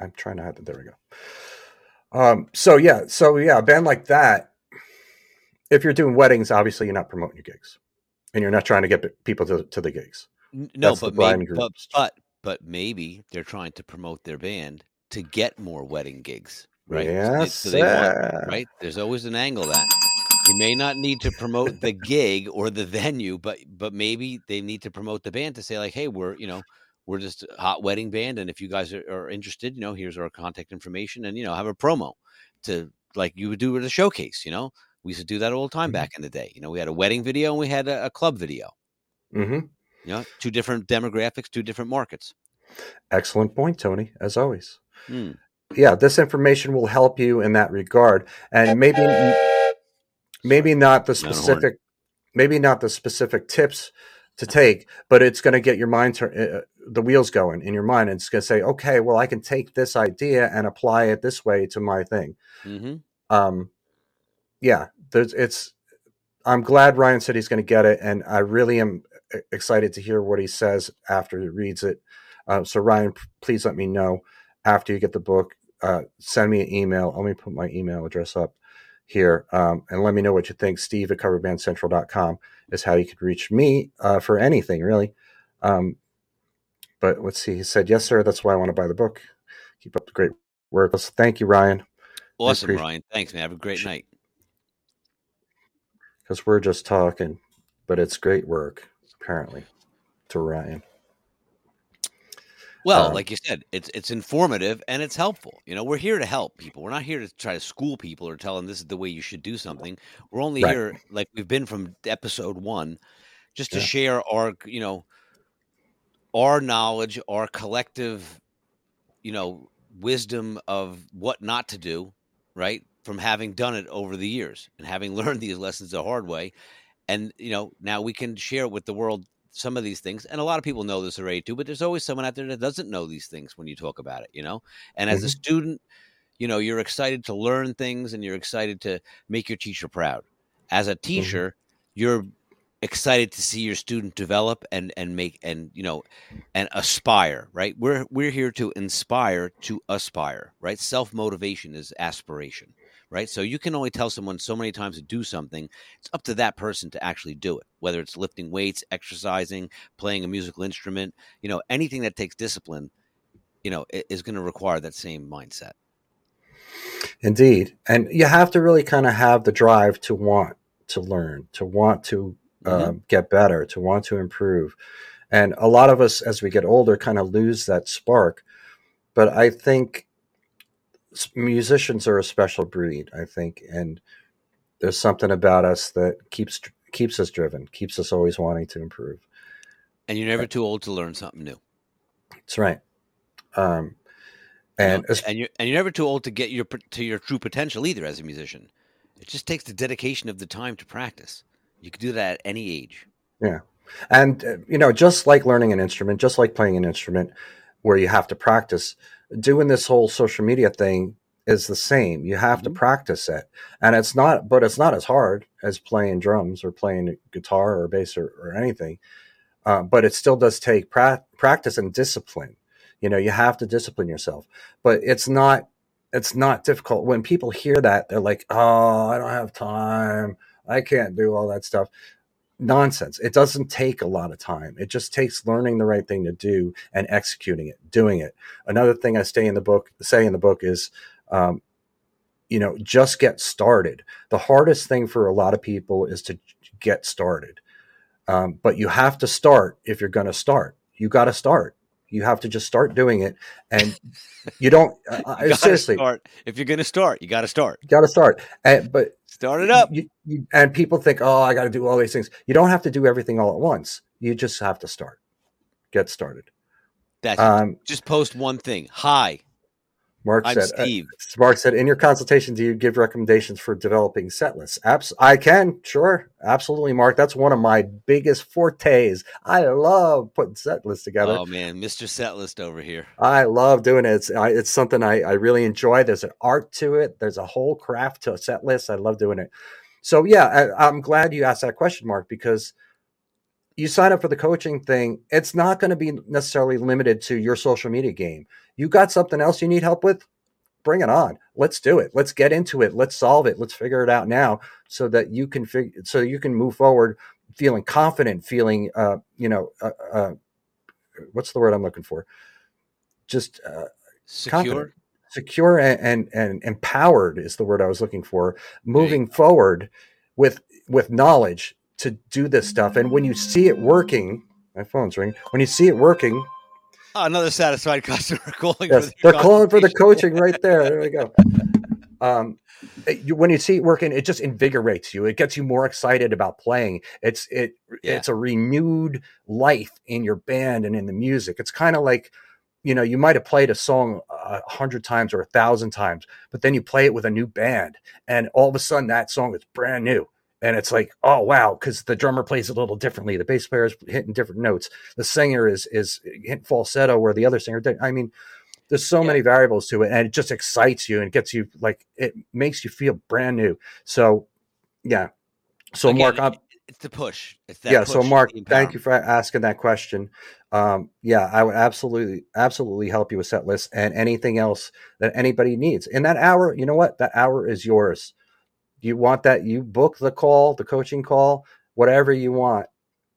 I'm trying to have it. There we go. Um, so yeah, so yeah, a band like that, if you're doing weddings, obviously you're not promoting your gigs, and you're not trying to get people to, to the gigs. No, but, the maybe, but but but maybe they're trying to promote their band to get more wedding gigs, right? Yes, so they, so they want, right. There's always an angle that you may not need to promote the gig or the venue, but but maybe they need to promote the band to say like, hey, we're you know. We're just a hot wedding band. And if you guys are, are interested, you know, here's our contact information, and, you know, have a promo to like you would do with a showcase. You know, we used to do that all the time back in the day. You know, we had a wedding video and we had a, a club video, mm-hmm. you know, two different demographics, two different markets. Excellent point, Tony, as always. Mm. Yeah. This information will help you in that regard. And maybe, maybe not the specific, maybe not the specific tips to take, but it's going to get your mind to, uh, the wheels going in your mind, and it's going to say, okay, well, I can take this idea and apply it this way to my thing. Mm-hmm. Um, yeah, there's, it's, I'm glad Ryan said he's going to get it. And I really am excited to hear what he says after he reads it. Uh, so Ryan, please let me know after you get the book, uh, send me an email. Let me put my email address up here. Um, and let me know what you think. Steve at cover band central dot com is how you could reach me, uh, for anything really. Um, But let's see. He said, yes, sir. That's why I want to buy the book. Keep up the great work. Thank you, Ryan. Awesome, Ryan. Thanks, man. Have a great night. Because we're just talking, but it's great work, apparently, to Ryan. Well, um, like you said, it's it's informative and it's helpful. You know, we're here to help people. We're not here to try to school people or tell them this is the way you should do something. We're only right. here, like we've been from episode one, just to yeah. share our, you know, our knowledge, our collective, you know, wisdom of what not to do, right? From having done it over the years and having learned these lessons the hard way. And, you know, now we can share with the world some of these things, and a lot of people know this already too, but there's always someone out there that doesn't know these things when you talk about it, you know? And as mm-hmm. a student, you know, you're excited to learn things and you're excited to make your teacher proud. As a teacher, mm-hmm. you're excited to see your student develop and, and make, and, you know, and aspire, right? We're, we're here to inspire, to aspire, right? Self-motivation is aspiration, right? So you can only tell someone so many times to do something. It's up to that person to actually do it, whether it's lifting weights, exercising, playing a musical instrument, you know, anything that takes discipline, you know, is going to require that same mindset. Indeed. And you have to really kind of have the drive to want to learn, to want to mm-hmm. um, get better, to want to improve. And a lot of us, as we get older, kind of lose that spark. But I think musicians are a special breed, I think. And there's something about us that keeps keeps us driven, keeps us always wanting to improve. And you're never too old to learn something new. That's right. Um, And, you know, and you're and you're never too old to get your to your true potential either as a musician. It just takes the dedication of the time to practice. You can do that at any age. Yeah, and uh, you know, just like learning an instrument, just like playing an instrument, where you have to practice. Doing this whole social media thing is the same. You have mm-hmm. to practice it, and it's not. But it's not as hard as playing drums or playing guitar or bass or, or anything. Uh, but it still does take pra- practice and discipline. You know, you have to discipline yourself, but it's not, it's not difficult. When people hear that, they're like, oh, I don't have time. I can't do all that stuff. Nonsense. It doesn't take a lot of time. It just takes learning the right thing to do and executing it, doing it. Another thing I stay in the book, say in the book is, um, you know, just get started. The hardest thing for a lot of people is to get started. Um, but you have to start. If you're going to start, you got to start. You have to just start doing it, and you don't uh, you seriously. Start. If you're going to start, you got to start. You got to start, and, but start it up. You, you, and people think, "Oh, I got to do all these things." You don't have to do everything all at once. You just have to start. Get started. That's um, just post one thing. Hi, Mark I'm said. Steve. Uh, Mark said, "In your consultation, do you give recommendations for developing set lists?" Abs- I can, sure, absolutely, Mark. That's one of my biggest fortes. I love putting set lists together. Oh man, Mister Setlist over here. I love doing it. It's, I, it's something I, I really enjoy. There's an art to it. There's a whole craft to a set list. I love doing it. So yeah, I, I'm glad you asked that question, Mark, because you sign up for the coaching thing. It's not going to be necessarily limited to your social media game. You got something else you need help with? Bring it on. Let's do it. Let's get into it. Let's solve it. Let's figure it out now so that you can fig- so you can move forward feeling confident, feeling, uh, you know, uh, uh, what's the word I'm looking for? Just uh, secure, confident. secure and, and, and empowered is the word I was looking for. Moving forward with with knowledge to do this stuff. And when you see it working, my phone's ringing. When you see it working. Oh, another satisfied customer calling. Yes, for they're calling for the coaching right there. There we go. Um, you, when you see it working, it just invigorates you. It gets you more excited about playing. It's, it, yeah. it's a renewed life in your band and in the music. It's kind of like, you know, you might've played a song a hundred times or a thousand times, but then you play it with a new band and all of a sudden that song is brand new. And it's like, oh, wow, because the drummer plays a little differently. The bass player is hitting different notes. The singer is is hitting falsetto where the other singer did. I mean, there's so yeah. many variables to it. And it just excites you and gets you like it makes you feel brand new. So, yeah. So, Again, Mark, I'm, it's the push. It's that yeah. Push so, Mark, thank you for asking that question. Um, yeah, I would absolutely, absolutely help you with set lists and anything else that anybody needs. In that hour, you know what? That hour is yours. You want that? You book the call, the coaching call, whatever you want.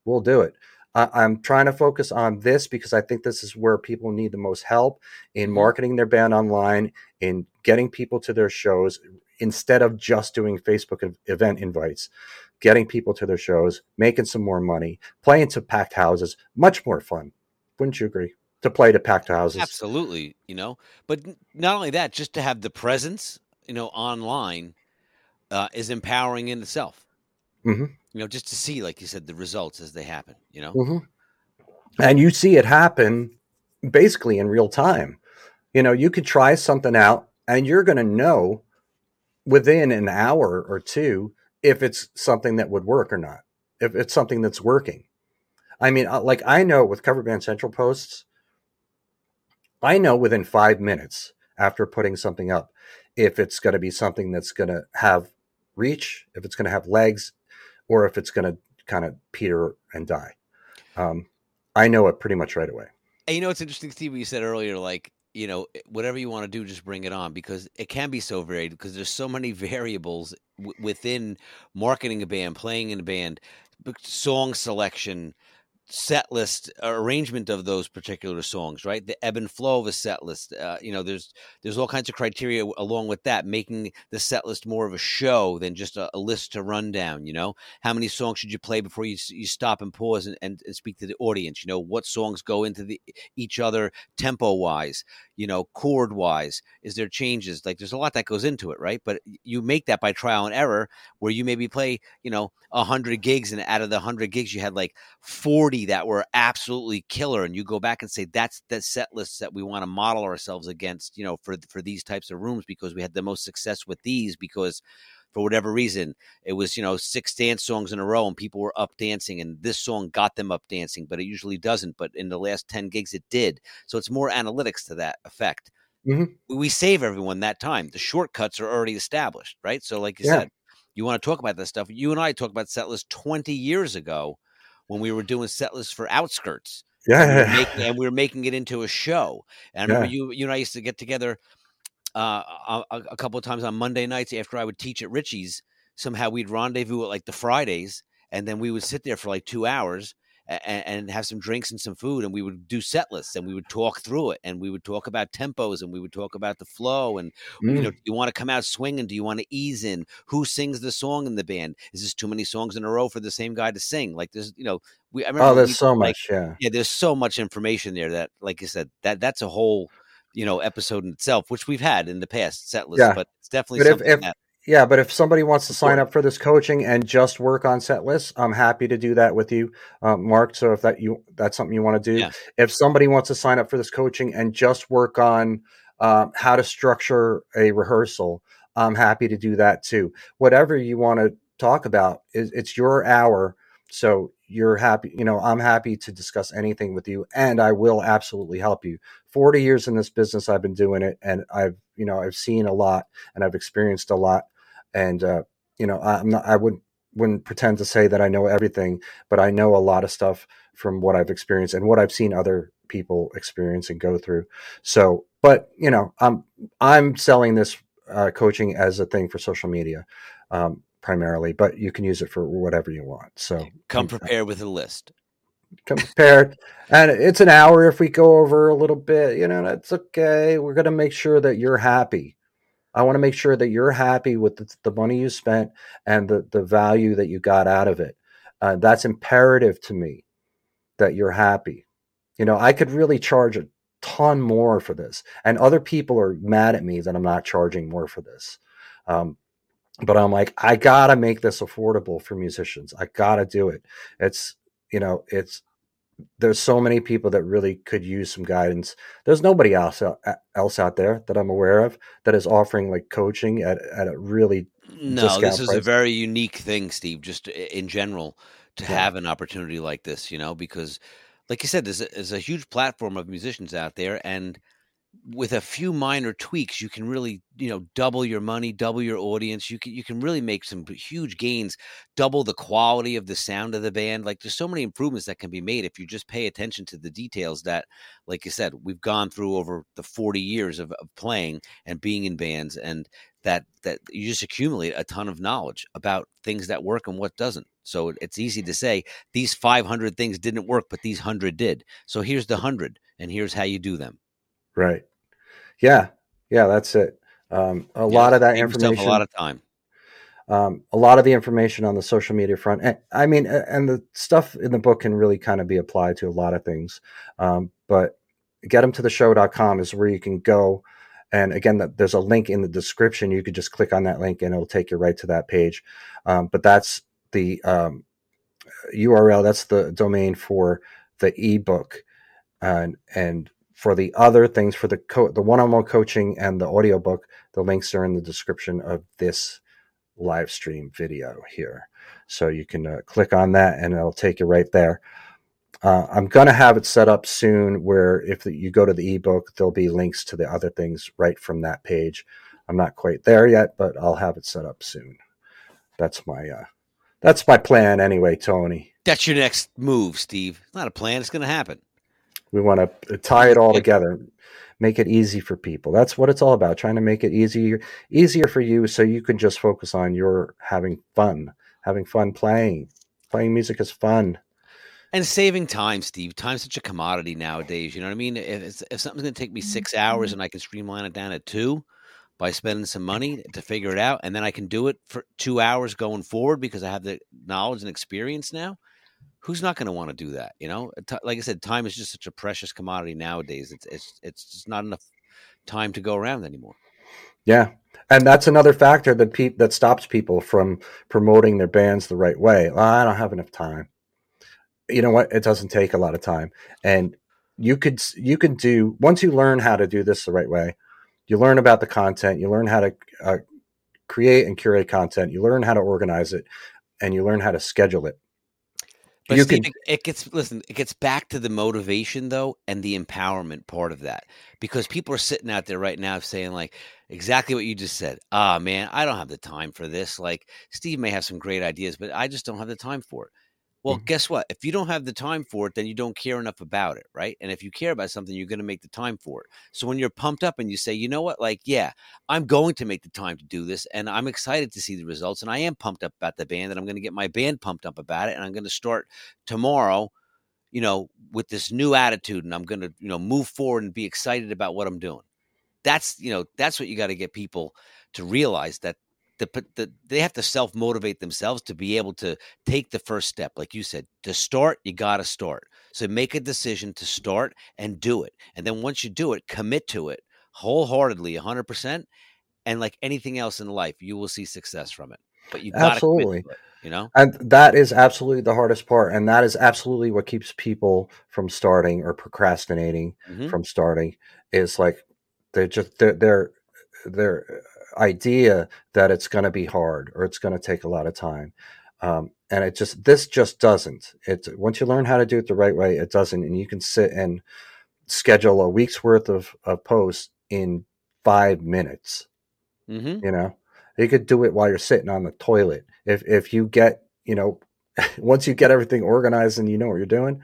We'll do it. I, I'm trying to focus on this because I think this is where people need the most help in marketing their band online, in getting people to their shows instead of just doing Facebook event invites, getting people to their shows, making some more money, playing to packed houses. Much more fun. Wouldn't you agree? To play to packed houses. Absolutely. You know, but not only that, just to have the presence, you know, online. Uh, is empowering in itself, mm-hmm. you know, just to see, like you said, the results as they happen, you know, mm-hmm. and you see it happen basically in real time. You know, you could try something out and you're going to know within an hour or two if it's something that would work or not, if it's something that's working. I mean, like I know with Cover Band Central posts, I know within five minutes after putting something up, if it's going to be something that's going to have reach, if it's going to have legs, or if it's going to kind of peter and die. Um, I know it pretty much right away. And you know, it's interesting, Steve, what you said earlier, like, you know, whatever you want to do, just bring it on, because it can be so varied, because there's so many variables w- within marketing a band, playing in a band, song selection, set list, arrangement of those particular songs, right? The ebb and flow of a set list. Uh, you know, there's there's all kinds of criteria along with that, making the set list more of a show than just a, a list to run down, you know? How many songs should you play before you you stop and pause and, and, and speak to the audience? You know, what songs go into the each other tempo-wise, you know, chord-wise? Is there changes? Like, there's a lot that goes into it, right? But you make that by trial and error, where you maybe play, you know, one hundred gigs, and out of the one hundred gigs, you had like forty that were absolutely killer, and you go back and say, that's the set list that we want to model ourselves against, you know, for for these types of rooms, because we had the most success with these, because for whatever reason it was, you know, six dance songs in a row and people were up dancing, and this song got them up dancing, but it usually doesn't, but in the last ten gigs it did. So it's more analytics to that effect. Mm-hmm. We save everyone that time. The shortcuts are already established, right? So like you yeah. said, you want to talk about this stuff. You and I talked about set list twenty years ago when we were doing set lists for Outskirts, yeah, and we were making, and we were making it into a show. And I remember yeah. you, you and I used to get together uh, a, a couple of times on Monday nights after I would teach at Richie's. Somehow we'd rendezvous at like the Fridays, and then we would sit there for like two hours and, and have some drinks and some food, and we would do set lists, and we would talk through it, and we would talk about tempos, and we would talk about the flow, and mm. you know, do you want to come out swinging? Do you want to ease in? Who sings the song in the band? Is this too many songs in a row for the same guy to sing? Like there's, you know, we I remember oh, there's we, so like, much, yeah, yeah, there's so much information there that, like you said, that that's a whole, you know, episode in itself, which we've had in the past set lists, yeah. but it's definitely but something if, if, that. Yeah, but if somebody wants to sign up for this coaching and just work on set lists, I'm happy to do that with you, uh, Mark. So if that you that's something you want to do. Yeah. If somebody wants to sign up for this coaching and just work on uh, how to structure a rehearsal, I'm happy to do that too. Whatever you want to talk about, is it's your hour. So you're happy, you know, I'm happy to discuss anything with you, and I will absolutely help you. forty years in this business, I've been doing it, and I've, you know, I've seen a lot, and I've experienced a lot. And, uh, you know, I'm not, I wouldn't, wouldn't pretend to say that I know everything, but I know a lot of stuff from what I've experienced and what I've seen other people experience and go through. So, but you know, I'm, I'm selling this uh, coaching as a thing for social media um, primarily, but you can use it for whatever you want. So come prepared with a list. Compared, and it's an hour. If we go over a little bit, you know, that's okay. We're going to make sure that you're happy. I want to make sure that you're happy with the, the money you spent and the, the value that you got out of it. Uh, that's imperative to me, that you're happy. You know, I could really charge a ton more for this, and other people are mad at me that I'm not charging more for this. Um, but I'm like, I got to make this affordable for musicians. I got to do it. It's, you know, it's, there's so many people that really could use some guidance. There's nobody else out, else out there that I'm aware of that is offering like coaching at, at a really no, this is price. A very unique thing, Steve, just in general to yeah. have an opportunity like this, you know, because like you said, there's a, there's a huge platform of musicians out there, and with a few minor tweaks, you can really, you know, double your money, double your audience. You can, you can really make some huge gains, double the quality of the sound of the band. Like there's so many improvements that can be made if you just pay attention to the details that, like you said, we've gone through over the forty years of, of playing and being in bands, and that, that you just accumulate a ton of knowledge about things that work and what doesn't. So it's easy to say these five hundred things didn't work, but these hundred did. So here's the hundred, and here's how you do them. Right. Yeah. Yeah. That's it. Um, a yeah, lot of that information, a lot of time, um, a lot of the information on the social media front. And, I mean, and the stuff in the book can really kind of be applied to a lot of things. Um, but get them to the show dot com is where you can go. And again, the, there's a link in the description. You could just click on that link and it'll take you right to that page. Um, but that's the, um, U R L. That's the domain for the ebook, and, and, for the other things, for the co- the one-on-one coaching and the audiobook, the links are in the description of this live stream video here. So you can uh, click on that and it'll take you right there. Uh, I'm going to have it set up soon where if the, you go to the ebook, there'll be links to the other things right from that page. I'm not quite there yet, but I'll have it set up soon. That's my uh, that's my plan anyway, Tony. That's your next move, Steve. Not a plan. It's going to happen. We want to tie it all together, make it easy for people. That's what it's all about, trying to make it easier, easier for you so you can just focus on your having fun, having fun playing. Playing music is fun. And saving time, Steve. Time's such a commodity nowadays. You know what I mean? If, it's, if something's going to take me six hours and I can streamline it down to two by spending some money to figure it out, and then I can do it for two hours going forward because I have the knowledge and experience now, who's not going to want to do that? You know, like I said, time is just such a precious commodity nowadays. It's it's it's just not enough time to go around anymore. Yeah. And that's another factor that pe- that stops people from promoting their bands the right way. Well, I don't have enough time. You know what? It doesn't take a lot of time. And you could you can do, once you learn how to do this the right way, you learn about the content, you learn how to uh, create and curate content, you learn how to organize it, and you learn how to schedule it. But you Steve, can... it gets, listen, it gets back to the motivation though, and the empowerment part of that, because people are sitting out there right now saying like exactly what you just said. Ah, oh, man, I don't have the time for this. Like Steve may have some great ideas, but I just don't have the time for it. Well, mm-hmm. Guess what? If you don't have the time for it, then you don't care enough about it. Right. And if you care about something, you're going to make the time for it. So when you're pumped up and you say, you know what, like, yeah, I'm going to make the time to do this and I'm excited to see the results. And I am pumped up about the band and I'm going to get my band pumped up about it. And I'm going to start tomorrow, you know, with this new attitude and I'm going to, you know, move forward and be excited about what I'm doing. That's, you know, that's what you got to get people to realize that. The, the, they have to self-motivate themselves to be able to take the first step. Like you said, to start, you got to start. So make a decision to start and do it. And then once you do it, commit to it wholeheartedly, one hundred percent. And like anything else in life, you will see success from it. But you got to commit to it, you know? And that is absolutely the hardest part. And that is absolutely what keeps people from starting or procrastinating mm-hmm. from starting is like they're just, they're, they're, they're idea that it's going to be hard or it's going to take a lot of time. Um, and it just, this just doesn't. It, once you learn how to do it the right way, it doesn't. And you can sit and schedule a week's worth of, of posts in five minutes. Mm-hmm. You know, you could do it while you're sitting on the toilet. If, if you get, you know, once you get everything organized and you know what you're doing,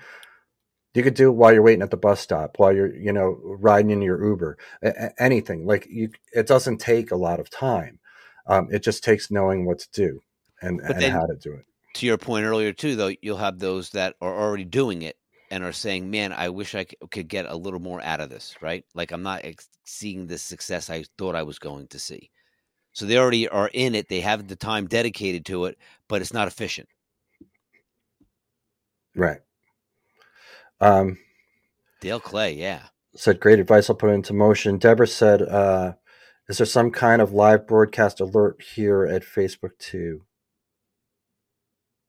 you could do it while you're waiting at the bus stop, while you're, you know, riding in your Uber, a- anything like you, it doesn't take a lot of time. Um, it just takes knowing what to do and, and then, how to do it. To your point earlier too, though, you'll have those that are already doing it and are saying, man, I wish I c- could get a little more out of this, right? Like I'm not ex- seeing the success I thought I was going to see. So they already are in it. They have the time dedicated to it, but it's not efficient. Right. Um, Dale Clay, yeah. Said, great advice. I'll put it into motion. Deborah said, uh, is there some kind of live broadcast alert here at Facebook too?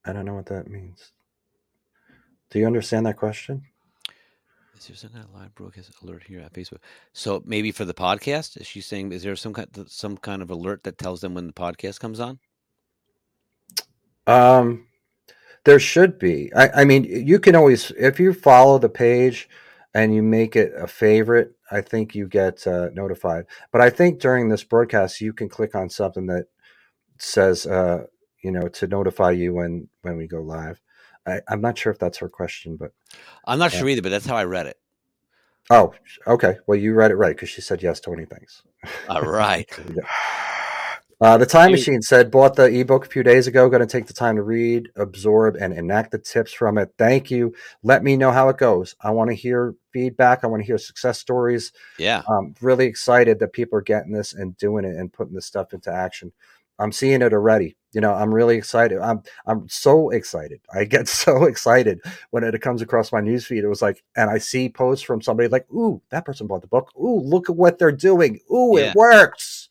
I don't know what that means. Do you understand that question? Is there some kind of live broadcast alert here at Facebook? So maybe for the podcast, is she saying, is there some kind of, some kind of alert that tells them when the podcast comes on? Um, There should be. I, I mean, you can always, if you follow the page and you make it a favorite, I think you get uh, notified. But I think during this broadcast, you can click on something that says, uh, you know, to notify you when, when we go live. I, I'm not sure if that's her question, but I'm not yeah. sure either, but that's how I read it. Oh, okay. Well, you read it right because she said yes to many things. All right. yeah. Uh, the Time Machine said, bought the ebook a few days ago. Going to take the time to read, absorb, and enact the tips from it. Thank you. Let me know how it goes. I want to hear feedback. I want to hear success stories. Yeah. I'm really excited that people are getting this and doing it and putting this stuff into action. I'm seeing it already. You know, I'm really excited. I'm I'm so excited. I get so excited when it comes across my newsfeed. It was like, and I see posts from somebody like, ooh, that person bought the book. Ooh, look at what they're doing. Ooh, yeah. It works.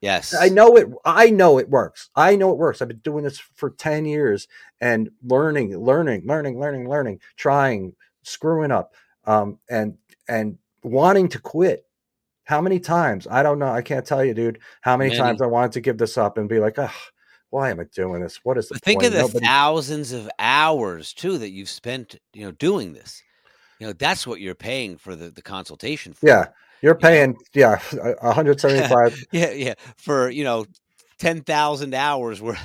Yes, I know it. I know it works. I know it works. I've been doing this for ten years and learning, learning, learning, learning, learning, trying, screwing up, um, and and wanting to quit. How many times? I don't know. I can't tell you, dude, how many, many times I wanted to give this up and be like, oh, why am I doing this? What is the Think point? of the Nobody- thousands of hours, too, that you've spent, you know, doing this. You know, that's what you're paying for the, the consultation for. Yeah. You're paying, you know? yeah, one hundred seventy-five yeah, yeah, for, you know, ten thousand hours worth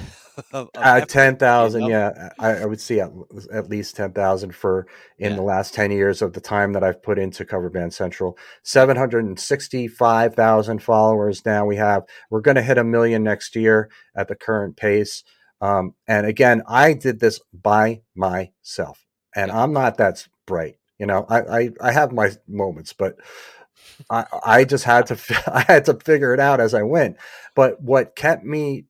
of, of uh, ten thousand, you know? yeah. I, I would see at, at least ten thousand for in yeah. the last ten years of the time that I've put into Cover Band Central. seven hundred sixty-five thousand followers now we have. We're going to hit a million next year at the current pace. Um, and again, I did this by myself, and yeah. I'm not that bright. You know, I, I, I have my moments, but I, I just had to I had to figure it out as I went. But what kept me,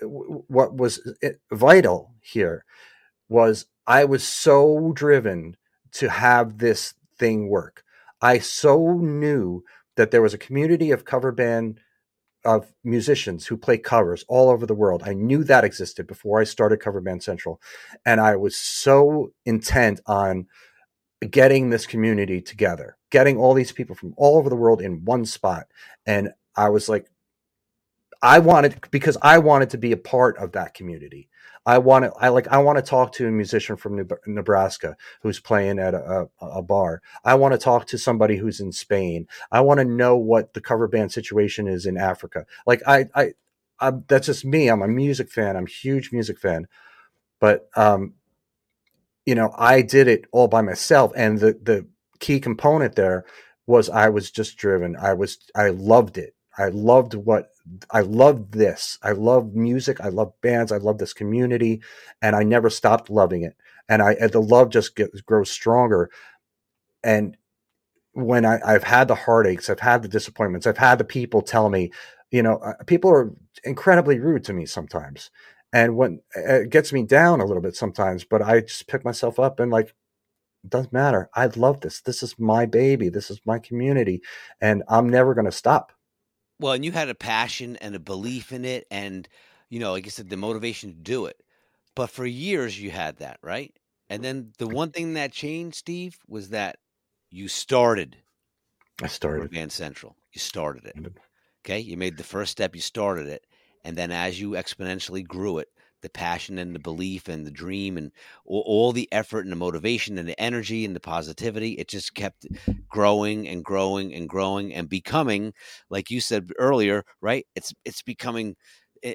what was vital here, was I was so driven to have this thing work. I so knew that there was a community of cover band of musicians who play covers all over the world. I knew that existed before I started Cover Band Central, and I was so intent on getting this community together, getting all these people from all over the world in one spot. And I was like, I wanted, because I wanted to be a part of that community. I want to, I like, I want to talk to a musician from New, Nebraska who's playing at a, a, a bar. I want to talk to somebody who's in Spain. I want to know what the cover band situation is in Africa. Like I, I, I that's just me. I'm a music fan. I'm a huge music fan, but, um, you know, I did it all by myself. And the, the key component there was I was just driven. I was, I loved it. I loved what, I loved this. I love music. I love bands. I love this community. And I never stopped loving it. And I, and the love just gets, grows stronger. And when I, I've had the heartaches, I've had the disappointments, I've had the people tell me, you know, uh, people are incredibly rude to me sometimes. And when it gets me down a little bit sometimes, but I just pick myself up and like, it doesn't matter. I love this. This is my baby. This is my community. And I'm never going to stop. Well, and you had a passion and a belief in it. And, you know, like you said, the motivation to do it. But for years you had that, right? And then the one thing that changed, Steve, was that you started. I started. Cover Band Central. You started it. Okay. You made the first step. You started it. And then as you exponentially grew it, the passion and the belief and the dream and all, all the effort and the motivation and the energy and the positivity, it just kept growing and growing and growing and becoming, like you said earlier, right? It's it's becoming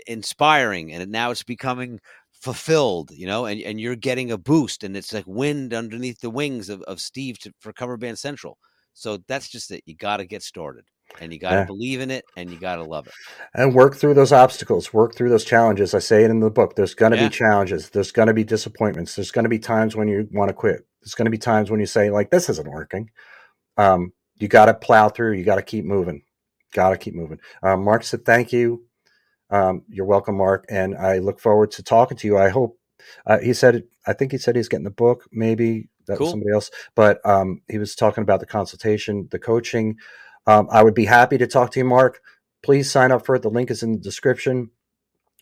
inspiring, and now it's becoming fulfilled, you know, and, and you're getting a boost, and it's like wind underneath the wings of, of Steve to, for Cover Band Central. So that's just it. You got to get started. And you got to yeah. believe in it, and you got to love it. And work through those obstacles, work through those challenges. I say it in the book. There's going to yeah. be challenges. There's going to be disappointments. There's going to be times when you want to quit. There's going to be times when you say, like, this isn't working. Um, you got to plow through. You got to keep moving. Got to keep moving. Uh, Mark said, thank you. Um, you're welcome, Mark. And I look forward to talking to you. I hope uh, he said, I think he said he's getting the book. Maybe that cool. was somebody else. But um, he was talking about the consultation, the coaching. Um, I would be happy to talk to you, Mark. Please sign up for it. The link is in the description.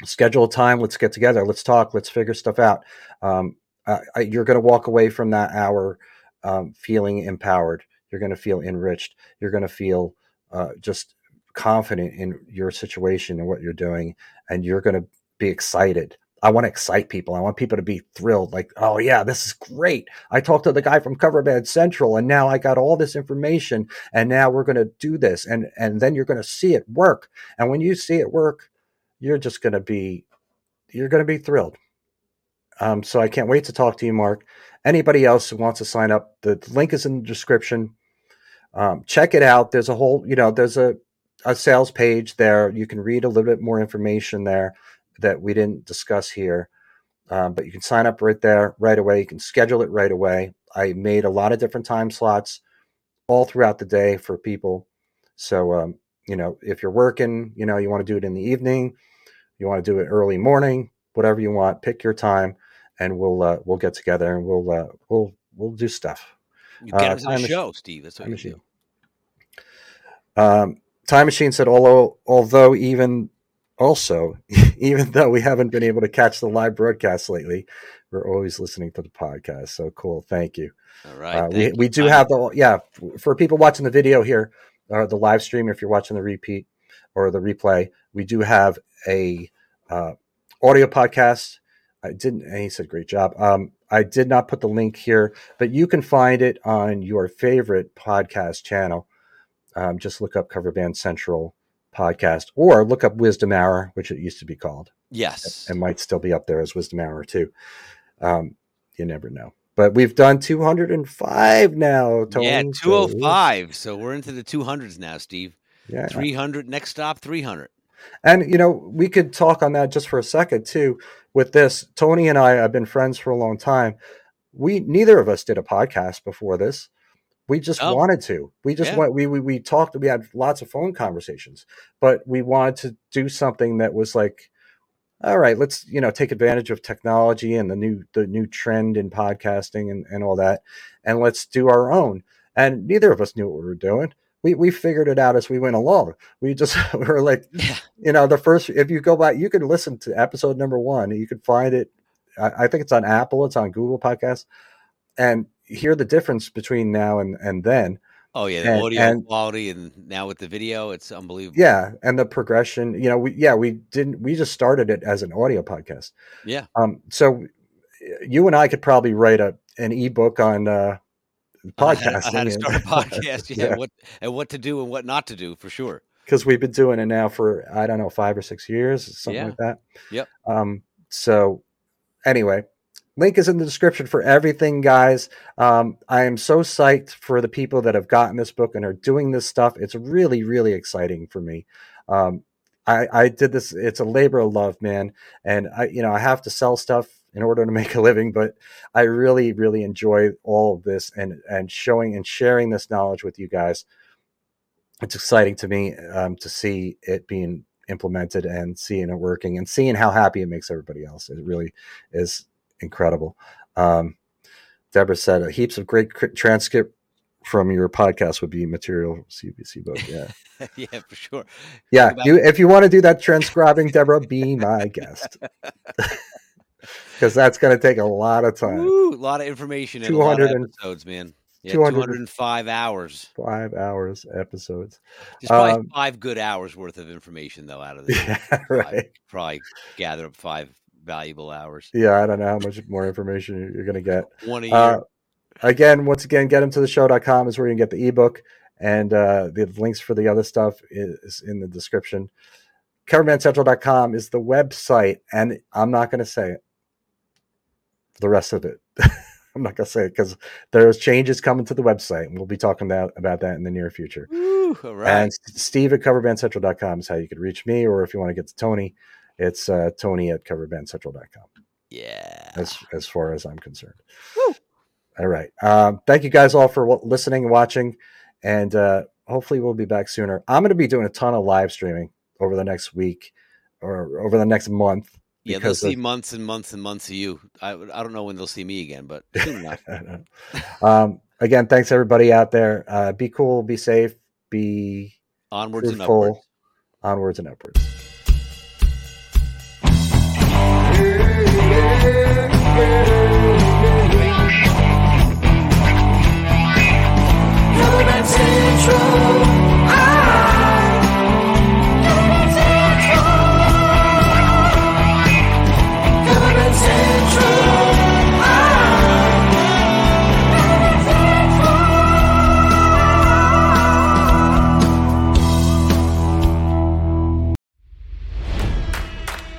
Schedule a time. Let's get together. Let's talk. Let's figure stuff out. Um, I, I, you're going to walk away from that hour um, feeling empowered. You're going to feel enriched. You're going to feel uh, just confident in your situation and what you're doing. And you're going to be excited. I want to excite people. I want people to be thrilled. Like, oh yeah, this is great. I talked to the guy from Cover Band Central, and now I got all this information, and now we're going to do this. And, and then you're going to see it work. And when you see it work, you're just going to be, you're going to be thrilled. Um, so I can't wait to talk to you, Mark. Anybody else who wants to sign up, the link is in the description. Um, check it out. There's a whole, you know, there's a, a sales page there. You can read a little bit more information there that we didn't discuss here, um, but you can sign up right there, right away. You can schedule it right away. I made a lot of different time slots all throughout the day for people. So, um, you know, if you're working, you know, you want to do it in the evening, you want to do it early morning, whatever you want, pick your time, and we'll, uh, we'll get together and we'll, uh, we'll, we'll do stuff. You get uh, into the show, sh- Steve. That's what you do. Um, Time Machine said, although, although even, Also, even though we haven't been able to catch the live broadcast lately, we're always listening to the podcast. So cool. Thank you. All right. Uh, we, you. we do have the, yeah, for people watching the video here, or the live stream, if you're watching the repeat or the replay, we do have a uh, audio podcast. I didn't, and he said, great job. Um, I did not put the link here, but you can find it on your favorite podcast channel. Um, just look up Cover Band Central podcast or look up Wisdom Hour, which it used to be called. Yes. It, it might still be up there as Wisdom Hour too. Um, you never know. But we've done two hundred five now, Tony. Yeah, two oh five. So we're into the two hundreds now, Steve. Yeah. three hundred, next stop, three hundred. And, you know, we could talk on that just for a second, too, with this. Tony and I have been friends for a long time. We neither of us did a podcast before this. We just oh. wanted to. We just yeah. went, we, we we talked. We had lots of phone conversations. But we wanted to do something that was like, all right, let's, you know, take advantage of technology and the new the new trend in podcasting and, and all that, and let's do our own. And neither of us knew what we were doing. We we figured it out as we went along. We just we were like, yeah. you know, the first, if you go back, you can listen to episode number one. You can find it. I, I think it's on Apple. It's on Google Podcasts. And hear the difference between now and, and then. Oh, yeah, the and, audio and, quality, and now with the video, it's unbelievable. Yeah, and the progression, you know, we yeah, we didn't, we just started it as an audio podcast. Yeah. Um. So you and I could probably write a an ebook on uh, podcasting. On how to start a podcast, yeah, yeah. What, and what to do and what not to do, for sure. Because we've been doing it now for, I don't know, five or six years, something yeah. like that. Yep. Um. So anyway. Link is in the description for everything, guys. Um, I am so psyched for the people that have gotten this book and are doing this stuff. It's really, really exciting for me. Um, I, I did this. It's a labor of love, man. And I, you know, I have to sell stuff in order to make a living, but I really, really enjoy all of this and, and showing and sharing this knowledge with you guys. It's exciting to me um, to see it being implemented and seeing it working and seeing how happy it makes everybody else. It really is incredible. Um, Deborah said heaps of great transcript from your podcast would be material C B C book. Yeah. yeah, for sure. Yeah. You, if you want to do that transcribing, Deborah, be my guest. Because that's going to take a lot of time. Woo, a lot of information. And a lot of episodes, man. Yeah, two hundred five hours. Five hours episodes. Just probably um, five good hours worth of information, though, out of this. Yeah, right. Probably gather up five valuable hours. Yeah, I don't know how much more information you're going to get. One a year. Uh, again, once again, get them to the show dot com is where you can get the ebook, and uh, the links for the other stuff is in the description. cover band central dot com is the website, and I'm not going to say it. The rest of it. I'm not going to say it because there's changes coming to the website, and we'll be talking about, about that in the near future. Woo, all right. And Steve at cover band central dot com is how you could reach me, or if you want to get to Tony, it's uh, Tony at cover band central dot com. Yeah. As as far as I'm concerned. Woo. All right. Um, thank you guys all for w- listening and watching. And uh, hopefully we'll be back sooner. I'm going to be doing a ton of live streaming over the next week or over the next month. Yeah, they'll see of... months and months and months of you. I, I don't know when they'll see me again, but soon enough. um, again, thanks everybody out there. Uh, be cool. Be safe. Be onwards fruitful, and upwards. Onwards and upwards. Cover Band Central. Cover Band Central. Cover Band Central.